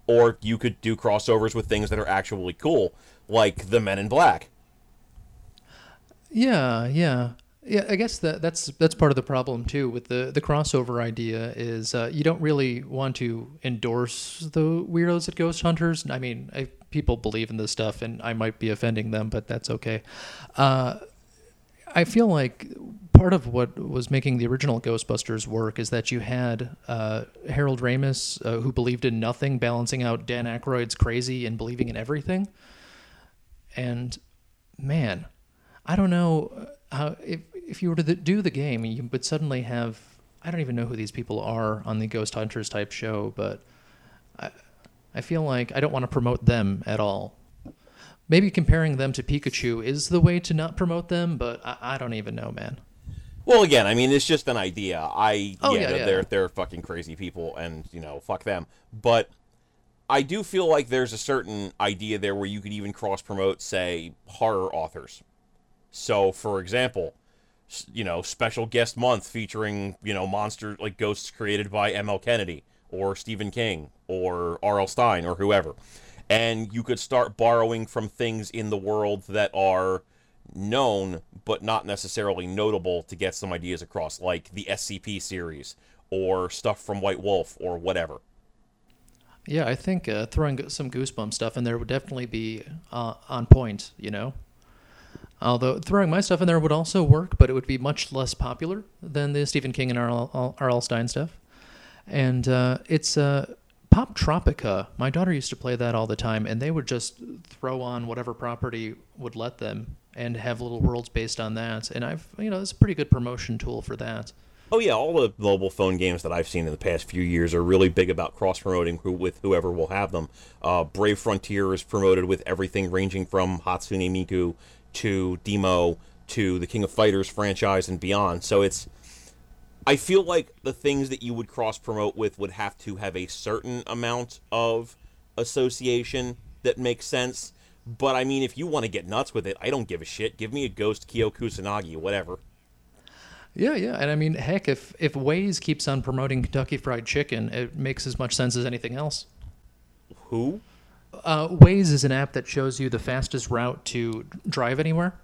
Or you could do crossovers with things that are actually cool, like the Men in Black. Yeah, yeah. Yeah, I guess that, that's that's part of the problem, too, with the, the crossover idea is uh, you don't really want to endorse the weirdos at Ghost Hunters. I mean, I, people believe in this stuff, and I might be offending them, but that's okay. Uh, I feel like part of what was making the original Ghostbusters work is that you had uh, Harold Ramis, uh, who believed in nothing, balancing out Dan Aykroyd's crazy and believing in everything. And, man, I don't know how if if you were to do the game, you would suddenly have, I don't even know who these people are on the Ghost Hunters type show, but I, I feel like I don't want to promote them at all. Maybe comparing them to Pikachu is the way to not promote them, but I, I don't even know, man. Well, again, I mean, it's just an idea. I oh, yeah, yeah, they're yeah. they're fucking crazy people, and, you know, fuck them. But I do feel like there's a certain idea there where you could even cross-promote, say, horror authors. So, for example, you know, special guest month featuring, you know, monsters like ghosts created by M L Kennedy or Stephen King or R L Stein or whoever. And you could start borrowing from things in the world that are known but not necessarily notable to get some ideas across, like the S C P series or stuff from White Wolf or whatever. Yeah, I think uh, throwing some Goosebumps stuff in there would definitely be uh, on point, you know? Although throwing my stuff in there would also work, but it would be much less popular than the Stephen King and R L Stein stuff. And uh, it's uh, Pop Tropica. My daughter used to play that all the time, and they would just throw on whatever property would let them and have little worlds based on that. And I've, you know, it's a pretty good promotion tool for that. Oh, yeah, all the mobile phone games that I've seen in the past few years are really big about cross-promoting who, with whoever will have them. Uh, Brave Frontier is promoted with everything ranging from Hatsune Miku to Demo to the King of Fighters franchise and beyond. So it's, I feel like the things that you would cross-promote with would have to have a certain amount of association that makes sense. But, I mean, if you want to get nuts with it, I don't give a shit. Give me a Ghost, Kyo Kusanagi, whatever. Yeah, yeah, and I mean, heck, if, if Waze keeps on promoting Kentucky Fried Chicken, it makes as much sense as anything else. Who? Uh, Waze is an app that shows you the fastest route to drive anywhere.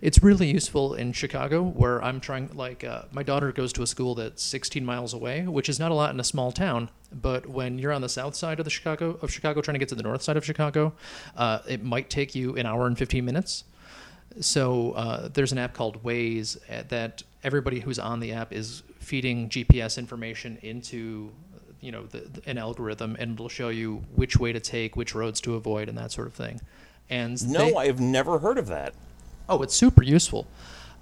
It's really useful in Chicago, where I'm trying, like, uh, my daughter goes to a school that's sixteen miles away, which is not a lot in a small town, but when you're on the south side of the Chicago, of Chicago trying to get to the north side of Chicago, uh, it might take you an hour and fifteen minutes. So uh, there's an app called Waze that everybody who's on the app is feeding G P S information into, you know, the, the, an algorithm, and it'll show you which way to take, which roads to avoid, and that sort of thing. And no, they, I've never heard of that. Oh, it's super useful.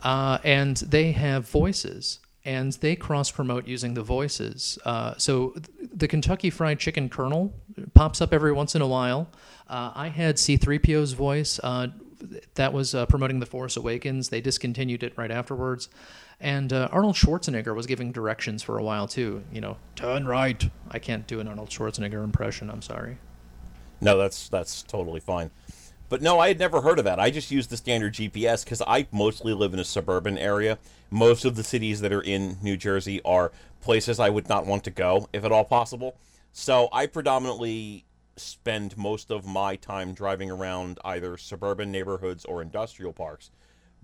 Uh, and they have voices, and they cross-promote using the voices. Uh, so th- the Kentucky Fried Chicken Colonel pops up every once in a while. Uh, I had C three P O's voice. Uh, that was uh, promoting The Force Awakens. They discontinued it right afterwards. And uh, Arnold Schwarzenegger was giving directions for a while, too. You know, turn right. I can't do an Arnold Schwarzenegger impression. I'm sorry. No, that's that's totally fine. But no, I had never heard of that. I just use the standard G P S because I mostly live in a suburban area. Most of the cities that are in New Jersey are places I would not want to go, if at all possible. So I predominantly spend most of my time driving around either suburban neighborhoods or industrial parks.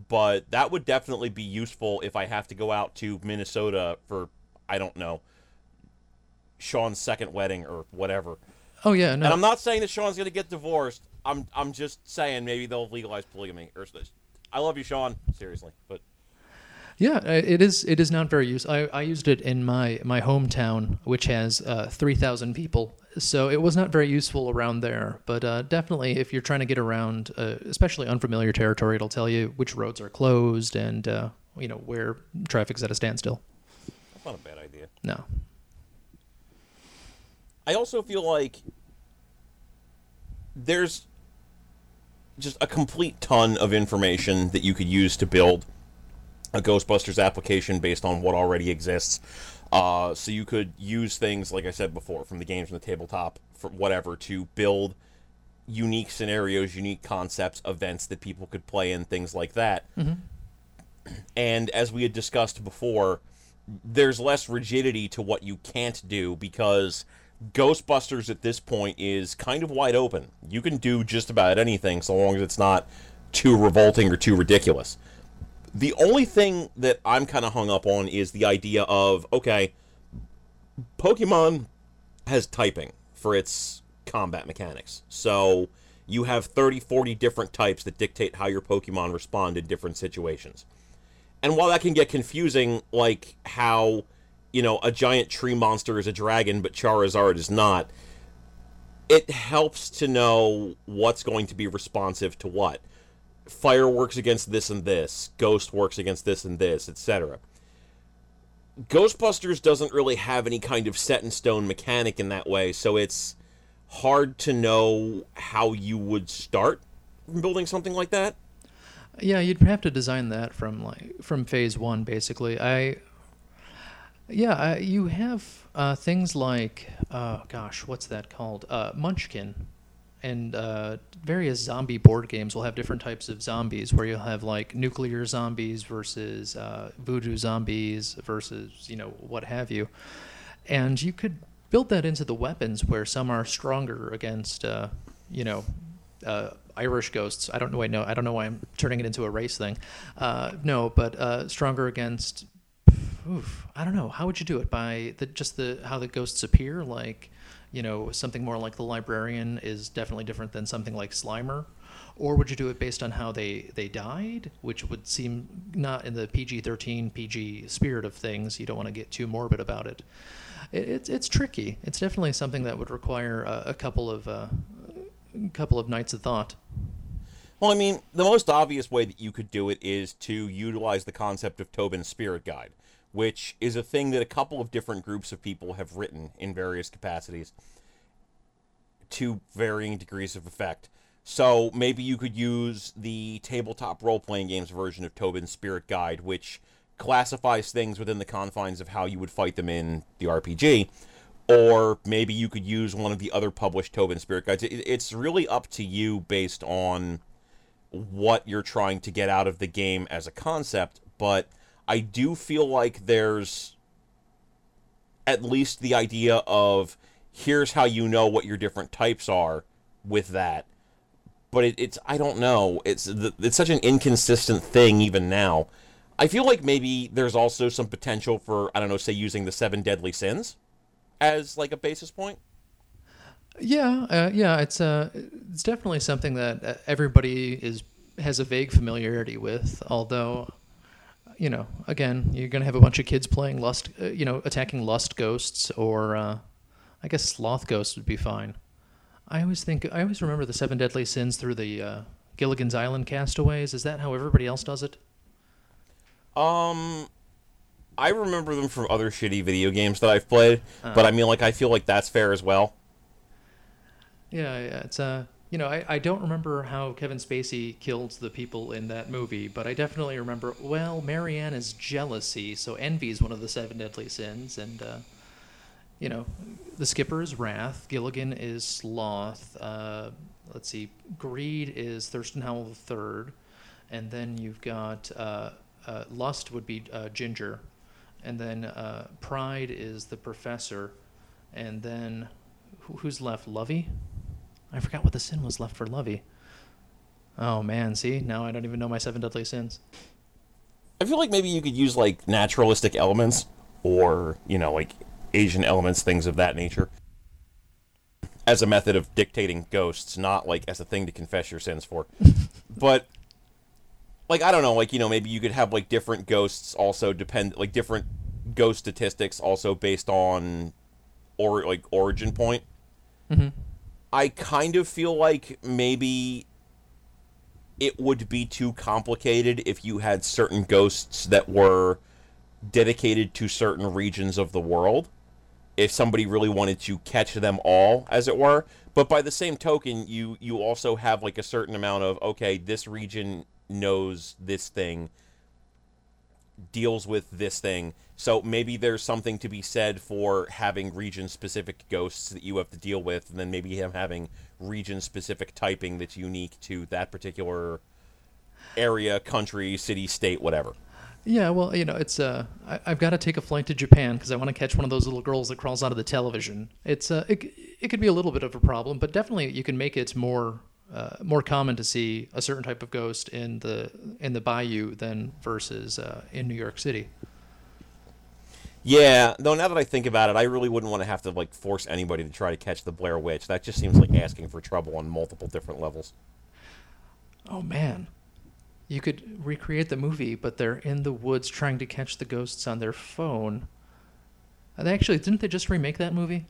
But that would definitely be useful if I have to go out to Minnesota for, I don't know, Sean's second wedding or whatever. Oh, yeah. No. And I'm not saying that Sean's going to get divorced. I'm I'm just saying maybe they'll legalize polygamy. Or I love you, Sean. Seriously, but yeah, it is it is not very useful. I, I used it in my, my hometown, which has uh, three thousand people, so it was not very useful around there. But uh, definitely, if you're trying to get around, uh, especially unfamiliar territory, it'll tell you which roads are closed and uh, you know where traffic's at a standstill. That's not a bad idea. No. I also feel like there's just a complete ton of information that you could use to build a Ghostbusters application based on what already exists. Uh, so you could use things, like I said before, from the games on the tabletop, from whatever, to build unique scenarios, unique concepts, events that people could play in, things like that. Mm-hmm. And as we had discussed before, there's less rigidity to what you can't do because Ghostbusters at this point is kind of wide open. You can do just about anything so long as it's not too revolting or too ridiculous. The only thing that I'm kind of hung up on is the idea of, okay, Pokemon has typing for its combat mechanics. So you have thirty, forty different types that dictate how your Pokemon respond in different situations. And while that can get confusing, like how, you know, a giant tree monster is a dragon, but Charizard is not, it helps to know what's going to be responsive to what. Fire works against this and this. Ghost works against this and this, et cetera. Ghostbusters doesn't really have any kind of set-in-stone mechanic in that way, so it's hard to know how you would start building something like that. Yeah, you'd have to design that from like from phase one, basically. I... Yeah, uh, you have uh, things like, uh, gosh, what's that called? Uh, Munchkin, and uh, various zombie board games will have different types of zombies, where you'll have like nuclear zombies versus uh, voodoo zombies versus, you know, what have you. And you could build that into the weapons, where some are stronger against, uh, you know, uh, Irish ghosts. I don't know. I know. I don't know why I'm turning it into a race thing. Uh, no, but uh, stronger against Oof, I don't know. How would you do it? By the, just the how the ghosts appear? Like, you know, something more like the librarian is definitely different than something like Slimer? Or would you do it based on how they, they died, which would seem not in the P G thirteen, P G spirit of things? You don't want to get too morbid about it. It, it it's tricky. It's definitely something that would require a, a couple of uh, a couple of nights of thought. Well, I mean, the most obvious way that you could do it is to utilize the concept of Tobin's Spirit Guide, which is a thing that a couple of different groups of people have written in various capacities to varying degrees of effect. So maybe you could use the tabletop role-playing games version of Tobin's Spirit Guide, which classifies things within the confines of how you would fight them in the R P G, or maybe you could use one of the other published Tobin Spirit Guides. It's really up to you based on what you're trying to get out of the game as a concept, but I do feel like there's at least the idea of here's how you know what your different types are with that. But it, it's, I don't know, it's it's such an inconsistent thing even now. I feel like maybe there's also some potential for, I don't know, say using the Seven Deadly Sins as like a basis point. Yeah, uh, yeah, it's uh, it's definitely something that everybody is has a vague familiarity with. Although, you know, again, you're gonna have a bunch of kids playing lust, uh, you know, attacking lust ghosts, or uh, I guess sloth ghosts would be fine. I always think, I always remember the Seven Deadly Sins through the uh, Gilligan's Island castaways. Is that how everybody else does it? Um, I remember them from other shitty video games that I've played, uh, but I mean, like, I feel like that's fair as well. Yeah, yeah, it's, uh, you know, I, I don't remember how Kevin Spacey killed the people in that movie, but I definitely remember, well, Marianne is jealousy, so envy is one of the Seven Deadly Sins, and, uh, you know, the Skipper is wrath, Gilligan is sloth, uh, let's see, greed is Thurston Howell the third, and then you've got uh, uh, lust would be uh, Ginger, and then uh, pride is the Professor, and then who, who's left? Lovey? I forgot what the sin was left for Lovey. Oh man, see, now I don't even know my Seven Deadly Sins. I feel like maybe you could use like naturalistic elements, or you know, like Asian elements, things of that nature, as a method of dictating ghosts, not like as a thing to confess your sins for. But like, I don't know, like, you know, maybe you could have like different ghosts also depend, like different ghost statistics also based on or like origin point. Mm-hmm. I kind of feel like maybe it would be too complicated if you had certain ghosts that were dedicated to certain regions of the world, if somebody really wanted to catch them all, as it were. But by the same token, you you also have like a certain amount of, okay, this region knows this thing, deals with this thing. So maybe there's something to be said for having region-specific ghosts that you have to deal with, and then maybe him having region-specific typing that's unique to that particular area, country, city, state, whatever. Yeah, well, you know, it's uh, I, I've got to take a flight to Japan because I want to catch one of those little girls that crawls out of the television. It's uh, it, it could be a little bit of a problem, but definitely you can make it more uh, more common to see a certain type of ghost in the in the bayou than versus uh, in New York City. Yeah, though now that I think about it, I really wouldn't want to have to like force anybody to try to catch the Blair Witch. That just seems like asking for trouble on multiple different levels. Oh man. You could recreate the movie, but they're in the woods trying to catch the ghosts on their phone. And they actually, didn't they just remake that movie?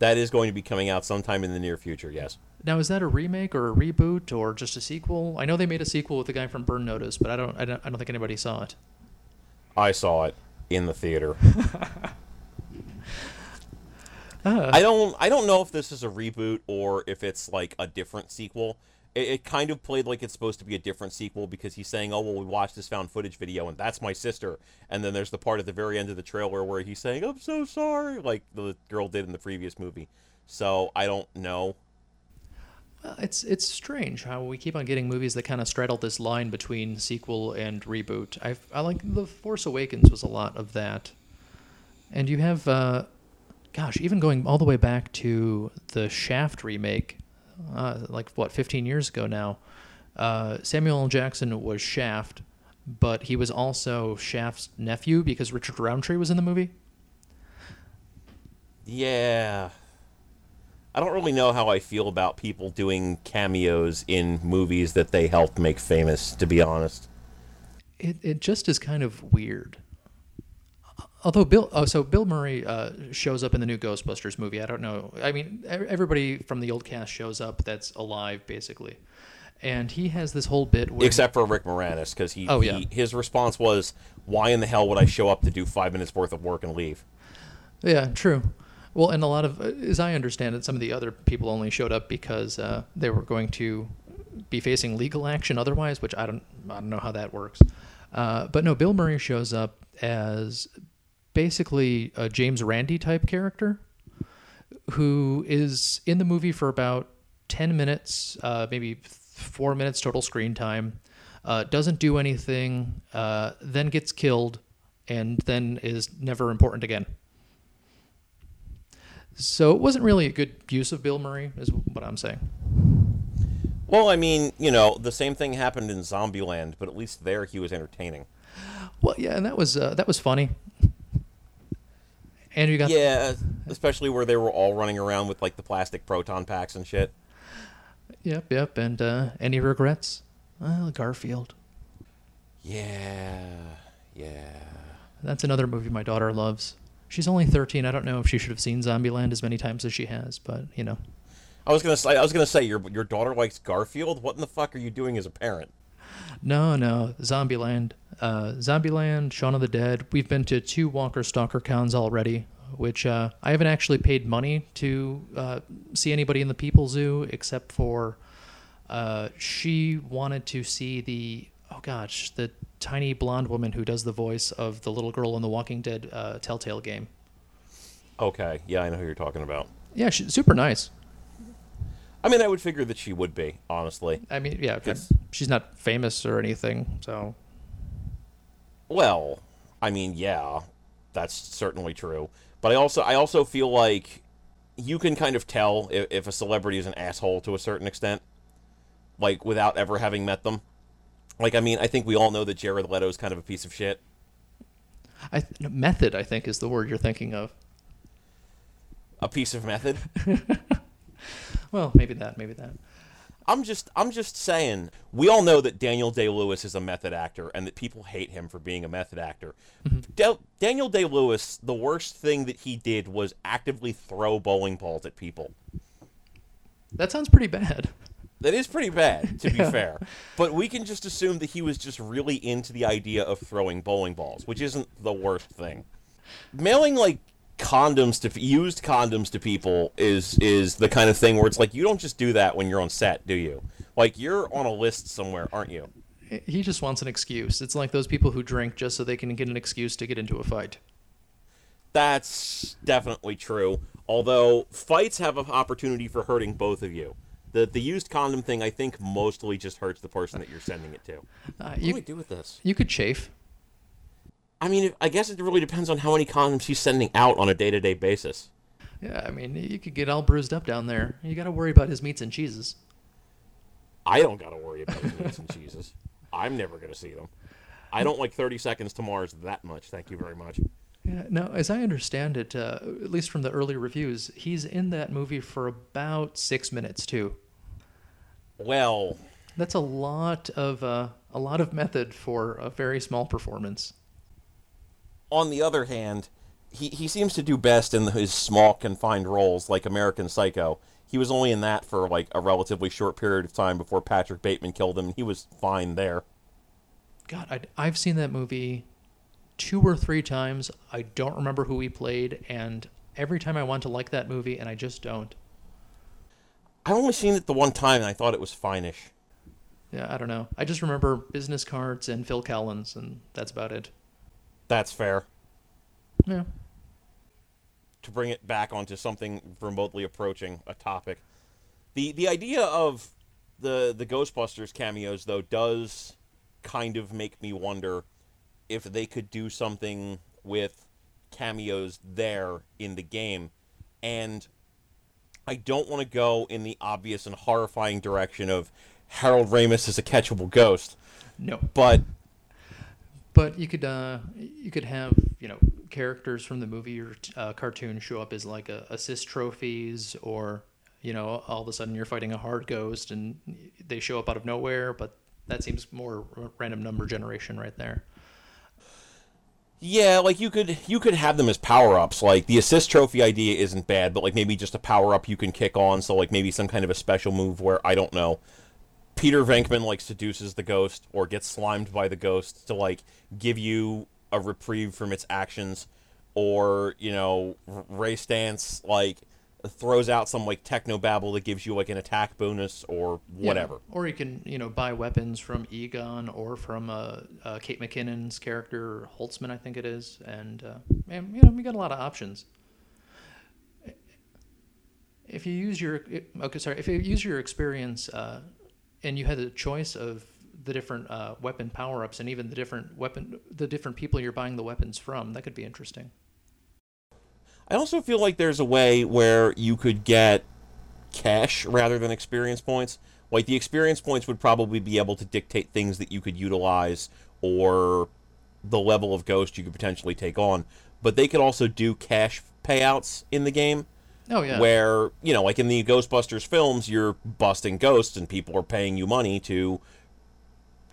That is going to be coming out sometime in the near future, yes. Now, is that a remake or a reboot or just a sequel? I know they made a sequel with the guy from Burn Notice, but I don't, I don't, I don't think anybody saw it. I saw it in the theater. uh. I don't, I don't know if this is a reboot or if it's like a different sequel. It kind of played like it's supposed to be a different sequel because he's saying, oh, well, we watched this found footage video and that's my sister. And then there's the part at the very end of the trailer where he's saying, I'm so sorry, like the girl did in the previous movie. So I don't know. Well, it's it's strange how we keep on getting movies that kind of straddle this line between sequel and reboot. I've, I like The Force Awakens was a lot of that. And you have, uh, gosh, even going all the way back to the Shaft remake. Uh, like, what, fifteen years ago now, uh, Samuel L. Jackson was Shaft, but he was also Shaft's nephew because Richard Roundtree was in the movie. Yeah. I don't really know how I feel about people doing cameos in movies that they helped make famous, to be honest. It it just is kind of weird. Although Bill, oh, so Bill Murray uh, shows up in the new Ghostbusters movie. I don't know. I mean, everybody from the old cast shows up that's alive, basically. And he has this whole bit where... Except for Rick Moranis, because he, oh, yeah. he his response was, why in the hell would I show up to do five minutes worth of work and leave? Yeah, true. Well, and a lot of, as I understand it, some of the other people only showed up because uh, they were going to be facing legal action otherwise, which I don't, I don't know how that works. Uh, but no, Bill Murray shows up as basically a James Randi type character who is in the movie for about ten minutes, uh, maybe four minutes total screen time, uh, doesn't do anything, uh, then gets killed, and then is never important again. So it wasn't really a good use of Bill Murray, is what I'm saying. Well, I mean, you know, the same thing happened in Zombieland, but at least there he was entertaining. Well, yeah, and that was uh, that was funny. And you got yeah, the- especially where they were all running around with like the plastic proton packs and shit. Yep, yep. And uh, any regrets? Well, Garfield. Yeah, yeah. That's another movie my daughter loves. She's only thirteen. I don't know if she should have seen Zombieland as many times as she has, but you know. I was gonna say, I was gonna say, your your daughter likes Garfield. What in the fuck are you doing as a parent? No, no, Zombieland, uh, Zombieland, Shaun of the Dead. We've been to two Walker Stalker cons already, which uh, I haven't actually paid money to uh, see anybody in the People Zoo except for uh, she wanted to see the oh gosh the tiny blonde woman who does the voice of the little girl in the Walking Dead uh, Telltale game. Okay, yeah, I know who you're talking about. Yeah, she's super nice. I mean, I would figure that she would be, honestly. I mean, yeah, cause she's not famous or anything, so... Well, I mean, yeah, that's certainly true. But I also I also feel like you can kind of tell if, if a celebrity is an asshole to a certain extent, like, without ever having met them. Like, I mean, I think we all know that Jared Leto is kind of a piece of shit. I th- method, I think, is the word you're thinking of. A piece of method? Well, maybe that, maybe that. I'm just I'm just saying, we all know that Daniel Day-Lewis is a method actor and that people hate him for being a method actor. Mm-hmm. Da- Daniel Day-Lewis, the worst thing that he did was actively throw bowling balls at people. That sounds pretty bad. That is pretty bad, to yeah. be fair. But we can just assume that he was just really into the idea of throwing bowling balls, which isn't the worst thing. Mailing, like, condoms to used condoms to people is is the kind of thing where it's like, you don't just do that when you're on set, do you? Like, you're on a list somewhere, aren't you? He just wants an excuse. It's like those people who drink just so they can get an excuse to get into a fight. That's definitely true. Although fights have an opportunity for hurting both of you. The the used condom thing, I think, mostly just hurts the person that you're sending it to. Uh, what you, do we do with this? You could chafe. I mean, I guess it really depends on how many condoms he's sending out on a day-to-day basis. Yeah, I mean, you could get all bruised up down there. You got to worry about his meats and cheeses. I don't got to worry about his meats and cheeses. I'm never going to see them. I don't like thirty seconds to Mars that much, thank you very much. Yeah, now, as I understand it, uh, at least from the early reviews, he's in that movie for about six minutes, too. Well... That's a lot of, uh, a lot of method for a very small performance. On the other hand, he, he seems to do best in his small, confined roles, like American Psycho. He was only in that for, like, a relatively short period of time before Patrick Bateman killed him, and he was fine there. God, I'd, I've seen that movie two or three times. I don't remember who he played, and every time I want to like that movie, and I just don't. I've only seen it the one time, and I thought it was fine-ish. Yeah, I don't know. I just remember business cards and Phil Collins, and that's about it. That's fair. Yeah. To bring it back onto something remotely approaching a topic. The the idea of the the Ghostbusters cameos, though, does kind of make me wonder if they could do something with cameos there in the game. And I don't want to go in the obvious and horrifying direction of Harold Ramis is a catchable ghost. No. But... But you could uh, you could have, you know, characters from the movie or uh, cartoon show up as like a, assist trophies, or, you know, all of a sudden you're fighting a hard ghost and they show up out of nowhere. But that seems more random number generation right there. Yeah, like you could you could have them as power-ups. Like the assist trophy idea isn't bad, but like maybe just a power-up you can kick on. So like maybe some kind of a special move where, I don't know, Peter Venkman like seduces the ghost or gets slimed by the ghost to like give you a reprieve from its actions, or, you know, Ray Stantz like throws out some like techno babble that gives you like an attack bonus or whatever. Yeah. Or you can, you know, buy weapons from Egon or from uh, uh, Kate McKinnon's character Holtzman, I think it is, and uh, man, you know, we got a lot of options. If you use your okay, sorry, if you use your experience, uh, and you had a choice of the different uh, weapon power ups and even the different weapon, the different people you're buying the weapons from, that could be interesting. I also feel like there's a way where you could get cash rather than experience points. Like, the experience points would probably be able to dictate things that you could utilize or the level of ghost you could potentially take on. But they could also do cash payouts in the game. Oh, yeah. Where, you know, like in the Ghostbusters films, you're busting ghosts and people are paying you money to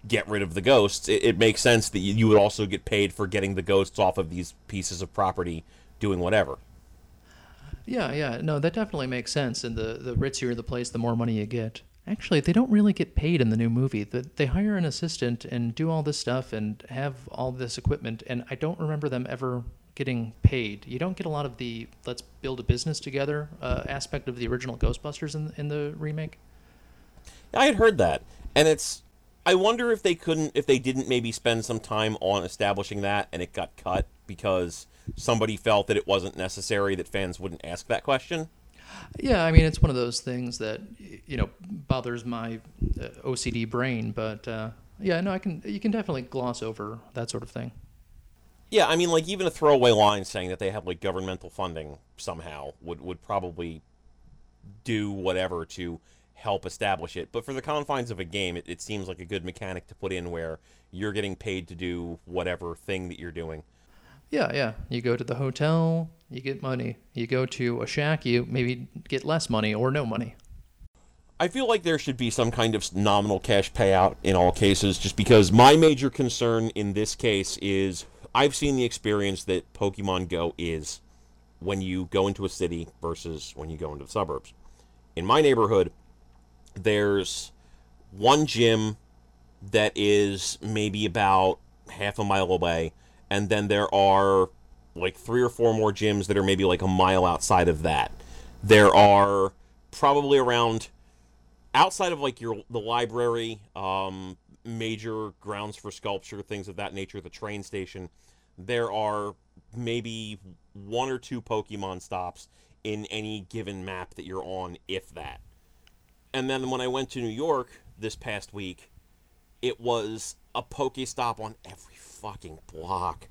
get rid of the ghosts. It, it makes sense that you would also get paid for getting the ghosts off of these pieces of property, doing whatever. Yeah, yeah. No, that definitely makes sense. And the, the ritzier the place, the more money you get. Actually, they don't really get paid in the new movie. They hire an assistant and do all this stuff and have all this equipment, and I don't remember them ever getting paid. You don't get a lot of the let's build a business together uh, aspect of the original Ghostbusters in, in the remake. I had heard that. And it's... I wonder if they couldn't, if they didn't maybe spend some time on establishing that and it got cut because somebody felt that it wasn't necessary, that fans wouldn't ask that question. Yeah, I mean, it's one of those things that, you know, bothers my uh, O C D brain, but uh, yeah, no, I can, you can definitely gloss over that sort of thing. Yeah, I mean, like even a throwaway line saying that they have like governmental funding somehow would, would probably do whatever to help establish it. But for the confines of a game, it, it seems like a good mechanic to put in where you're getting paid to do whatever thing that you're doing. Yeah, yeah. You go to the hotel, you get money. You go to a shack, you maybe get less money or no money. I feel like there should be some kind of nominal cash payout in all cases, just because my major concern in this case is I've seen the experience that Pokemon Go is when you go into a city versus when you go into the suburbs. In my neighborhood, there's one gym that is maybe about half a mile away, and then there are like three or four more gyms that are maybe like a mile outside of that. There are probably around, outside of like your the library, um, major grounds for sculpture, things of that nature, the train station, there are maybe one or two Pokemon stops in any given map that you're on, if that. And then when I went to New York this past week, it was a Pokestop on every fucking block.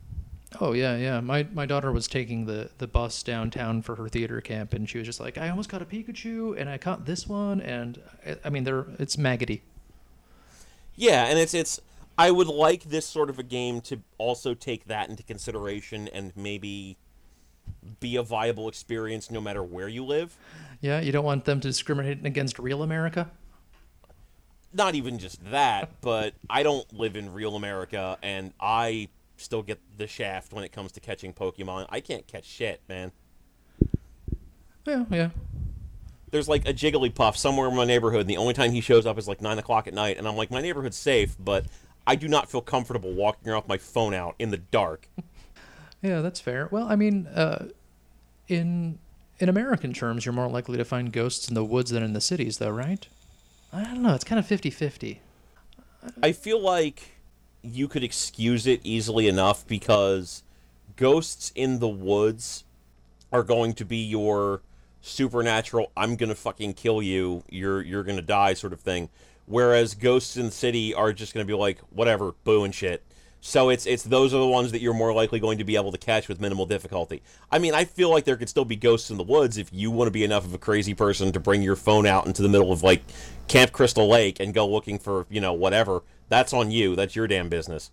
Oh, yeah, yeah. My my daughter was taking the, the bus downtown for her theater camp, and she was just like, I almost caught a Pikachu, and I caught this one, and, I, I mean, they're it's maggoty. Yeah, and it's it's. I would like this sort of a game to also take that into consideration and maybe be a viable experience no matter where you live. Yeah, you don't want them to discriminate against real America? Not even just that, but I don't live in real America, and I still get the shaft when it comes to catching Pokemon. I can't catch shit, man. Yeah, yeah. There's like a Jigglypuff somewhere in my neighborhood, and the only time he shows up is like nine o'clock at night, and I'm like, my neighborhood's safe, but I do not feel comfortable walking around with my phone out in the dark. Yeah, that's fair. Well, I mean, uh, in in American terms, you're more likely to find ghosts in the woods than in the cities, though, right? I don't know. It's kind of fifty-fifty. I feel like you could excuse it easily enough because ghosts in the woods are going to be your supernatural, I'm going to fucking kill you, you're, you're going to die sort of thing. Whereas ghosts in the city are just going to be like, whatever, boo and shit. So it's it's those are the ones that you're more likely going to be able to catch with minimal difficulty. I mean, I feel like there could still be ghosts in the woods if you want to be enough of a crazy person to bring your phone out into the middle of, like, Camp Crystal Lake and go looking for, you know, whatever. That's on you. That's your damn business.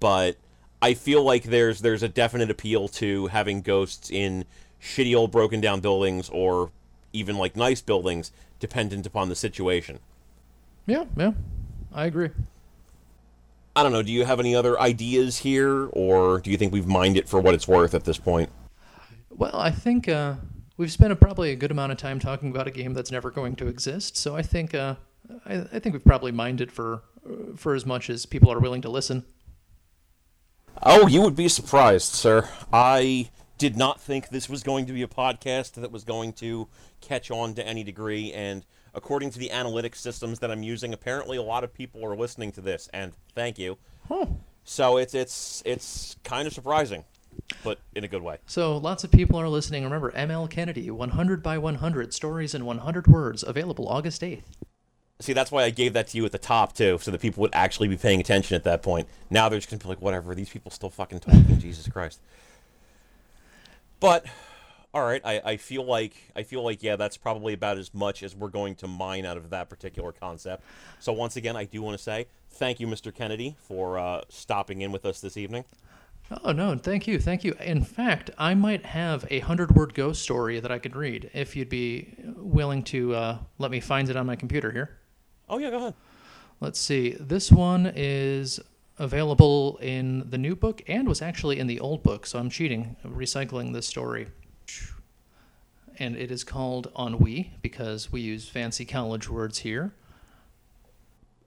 but I feel like there's there's a definite appeal to having ghosts in shitty old broken down buildings or even like nice buildings, dependent upon the situation. Yeah, yeah, I agree. I don't know. Do you have any other ideas here, or do you think we've mined it for what it's worth at this point? Well, I think uh, we've spent a, probably a good amount of time talking about a game that's never going to exist. So I think uh, I, I think we've probably mined it for uh, for as much as people are willing to listen. Oh, you would be surprised, sir. I did not think this was going to be a podcast that was going to catch on to any degree. And according to the analytics systems that I'm using, apparently a lot of people are listening to this. And thank you. Huh. So it's it's it's kind of surprising, but in a good way. So lots of people are listening. Remember, M L Kennedy, one hundred by one hundred, Stories in one hundred Words, available August eighth. See, that's why I gave that to you at the top, too, so that people would actually be paying attention at that point. Now they're just going to be like, whatever, these people still fucking talking, Jesus Christ. But, all right, I, I feel like, I feel like, yeah, that's probably about as much as we're going to mine out of that particular concept. So once again, I do want to say thank you, Mister Kennedy, for uh, stopping in with us this evening. Oh, no, thank you, thank you. In fact, I might have a hundred-word ghost story that I could read if you'd be willing to uh, let me find it on my computer here. Oh, yeah, go ahead. Let's see. This one is available in the new book and was actually in the old book, so I'm cheating. I'm recycling this story. And it is called On Wii because we use fancy college words here.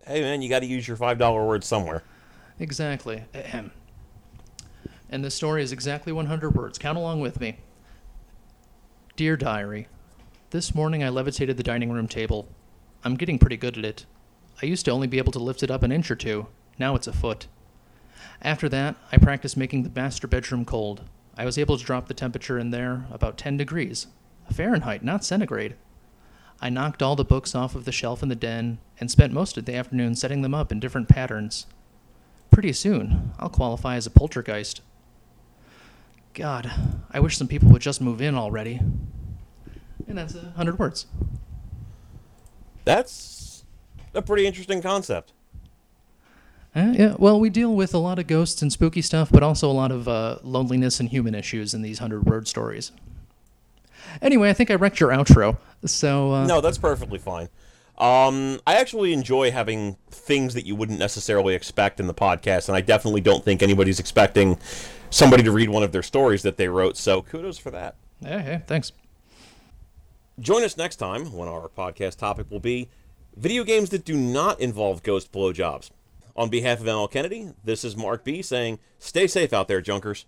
Hey, man, you got to use your five dollar word somewhere. Exactly. Ahem. And this story is exactly one hundred words. Count along with me. Dear Diary, this morning I levitated the dining room table. I'm getting pretty good at it. I used to only be able to lift it up an inch or two. Now it's a foot. After that, I practiced making the master bedroom cold. I was able to drop the temperature in there about ten degrees. Fahrenheit, not centigrade. I knocked all the books off of the shelf in the den and spent most of the afternoon setting them up in different patterns. Pretty soon, I'll qualify as a poltergeist. God, I wish some people would just move in already. And that's a hundred words. That's a pretty interesting concept. Uh, yeah, well, we deal with a lot of ghosts and spooky stuff, but also a lot of uh, loneliness and human issues in these hundred-word stories. Anyway, I think I wrecked your outro, so... Uh... No, that's perfectly fine. Um, I actually enjoy having things that you wouldn't necessarily expect in the podcast, and I definitely don't think anybody's expecting somebody to read one of their stories that they wrote, so kudos for that. Hey, hey, thanks. Join us next time when our podcast topic will be video games that do not involve ghost blowjobs. On behalf of M L Kennedy, this is Mark B. saying, stay safe out there, Junkers.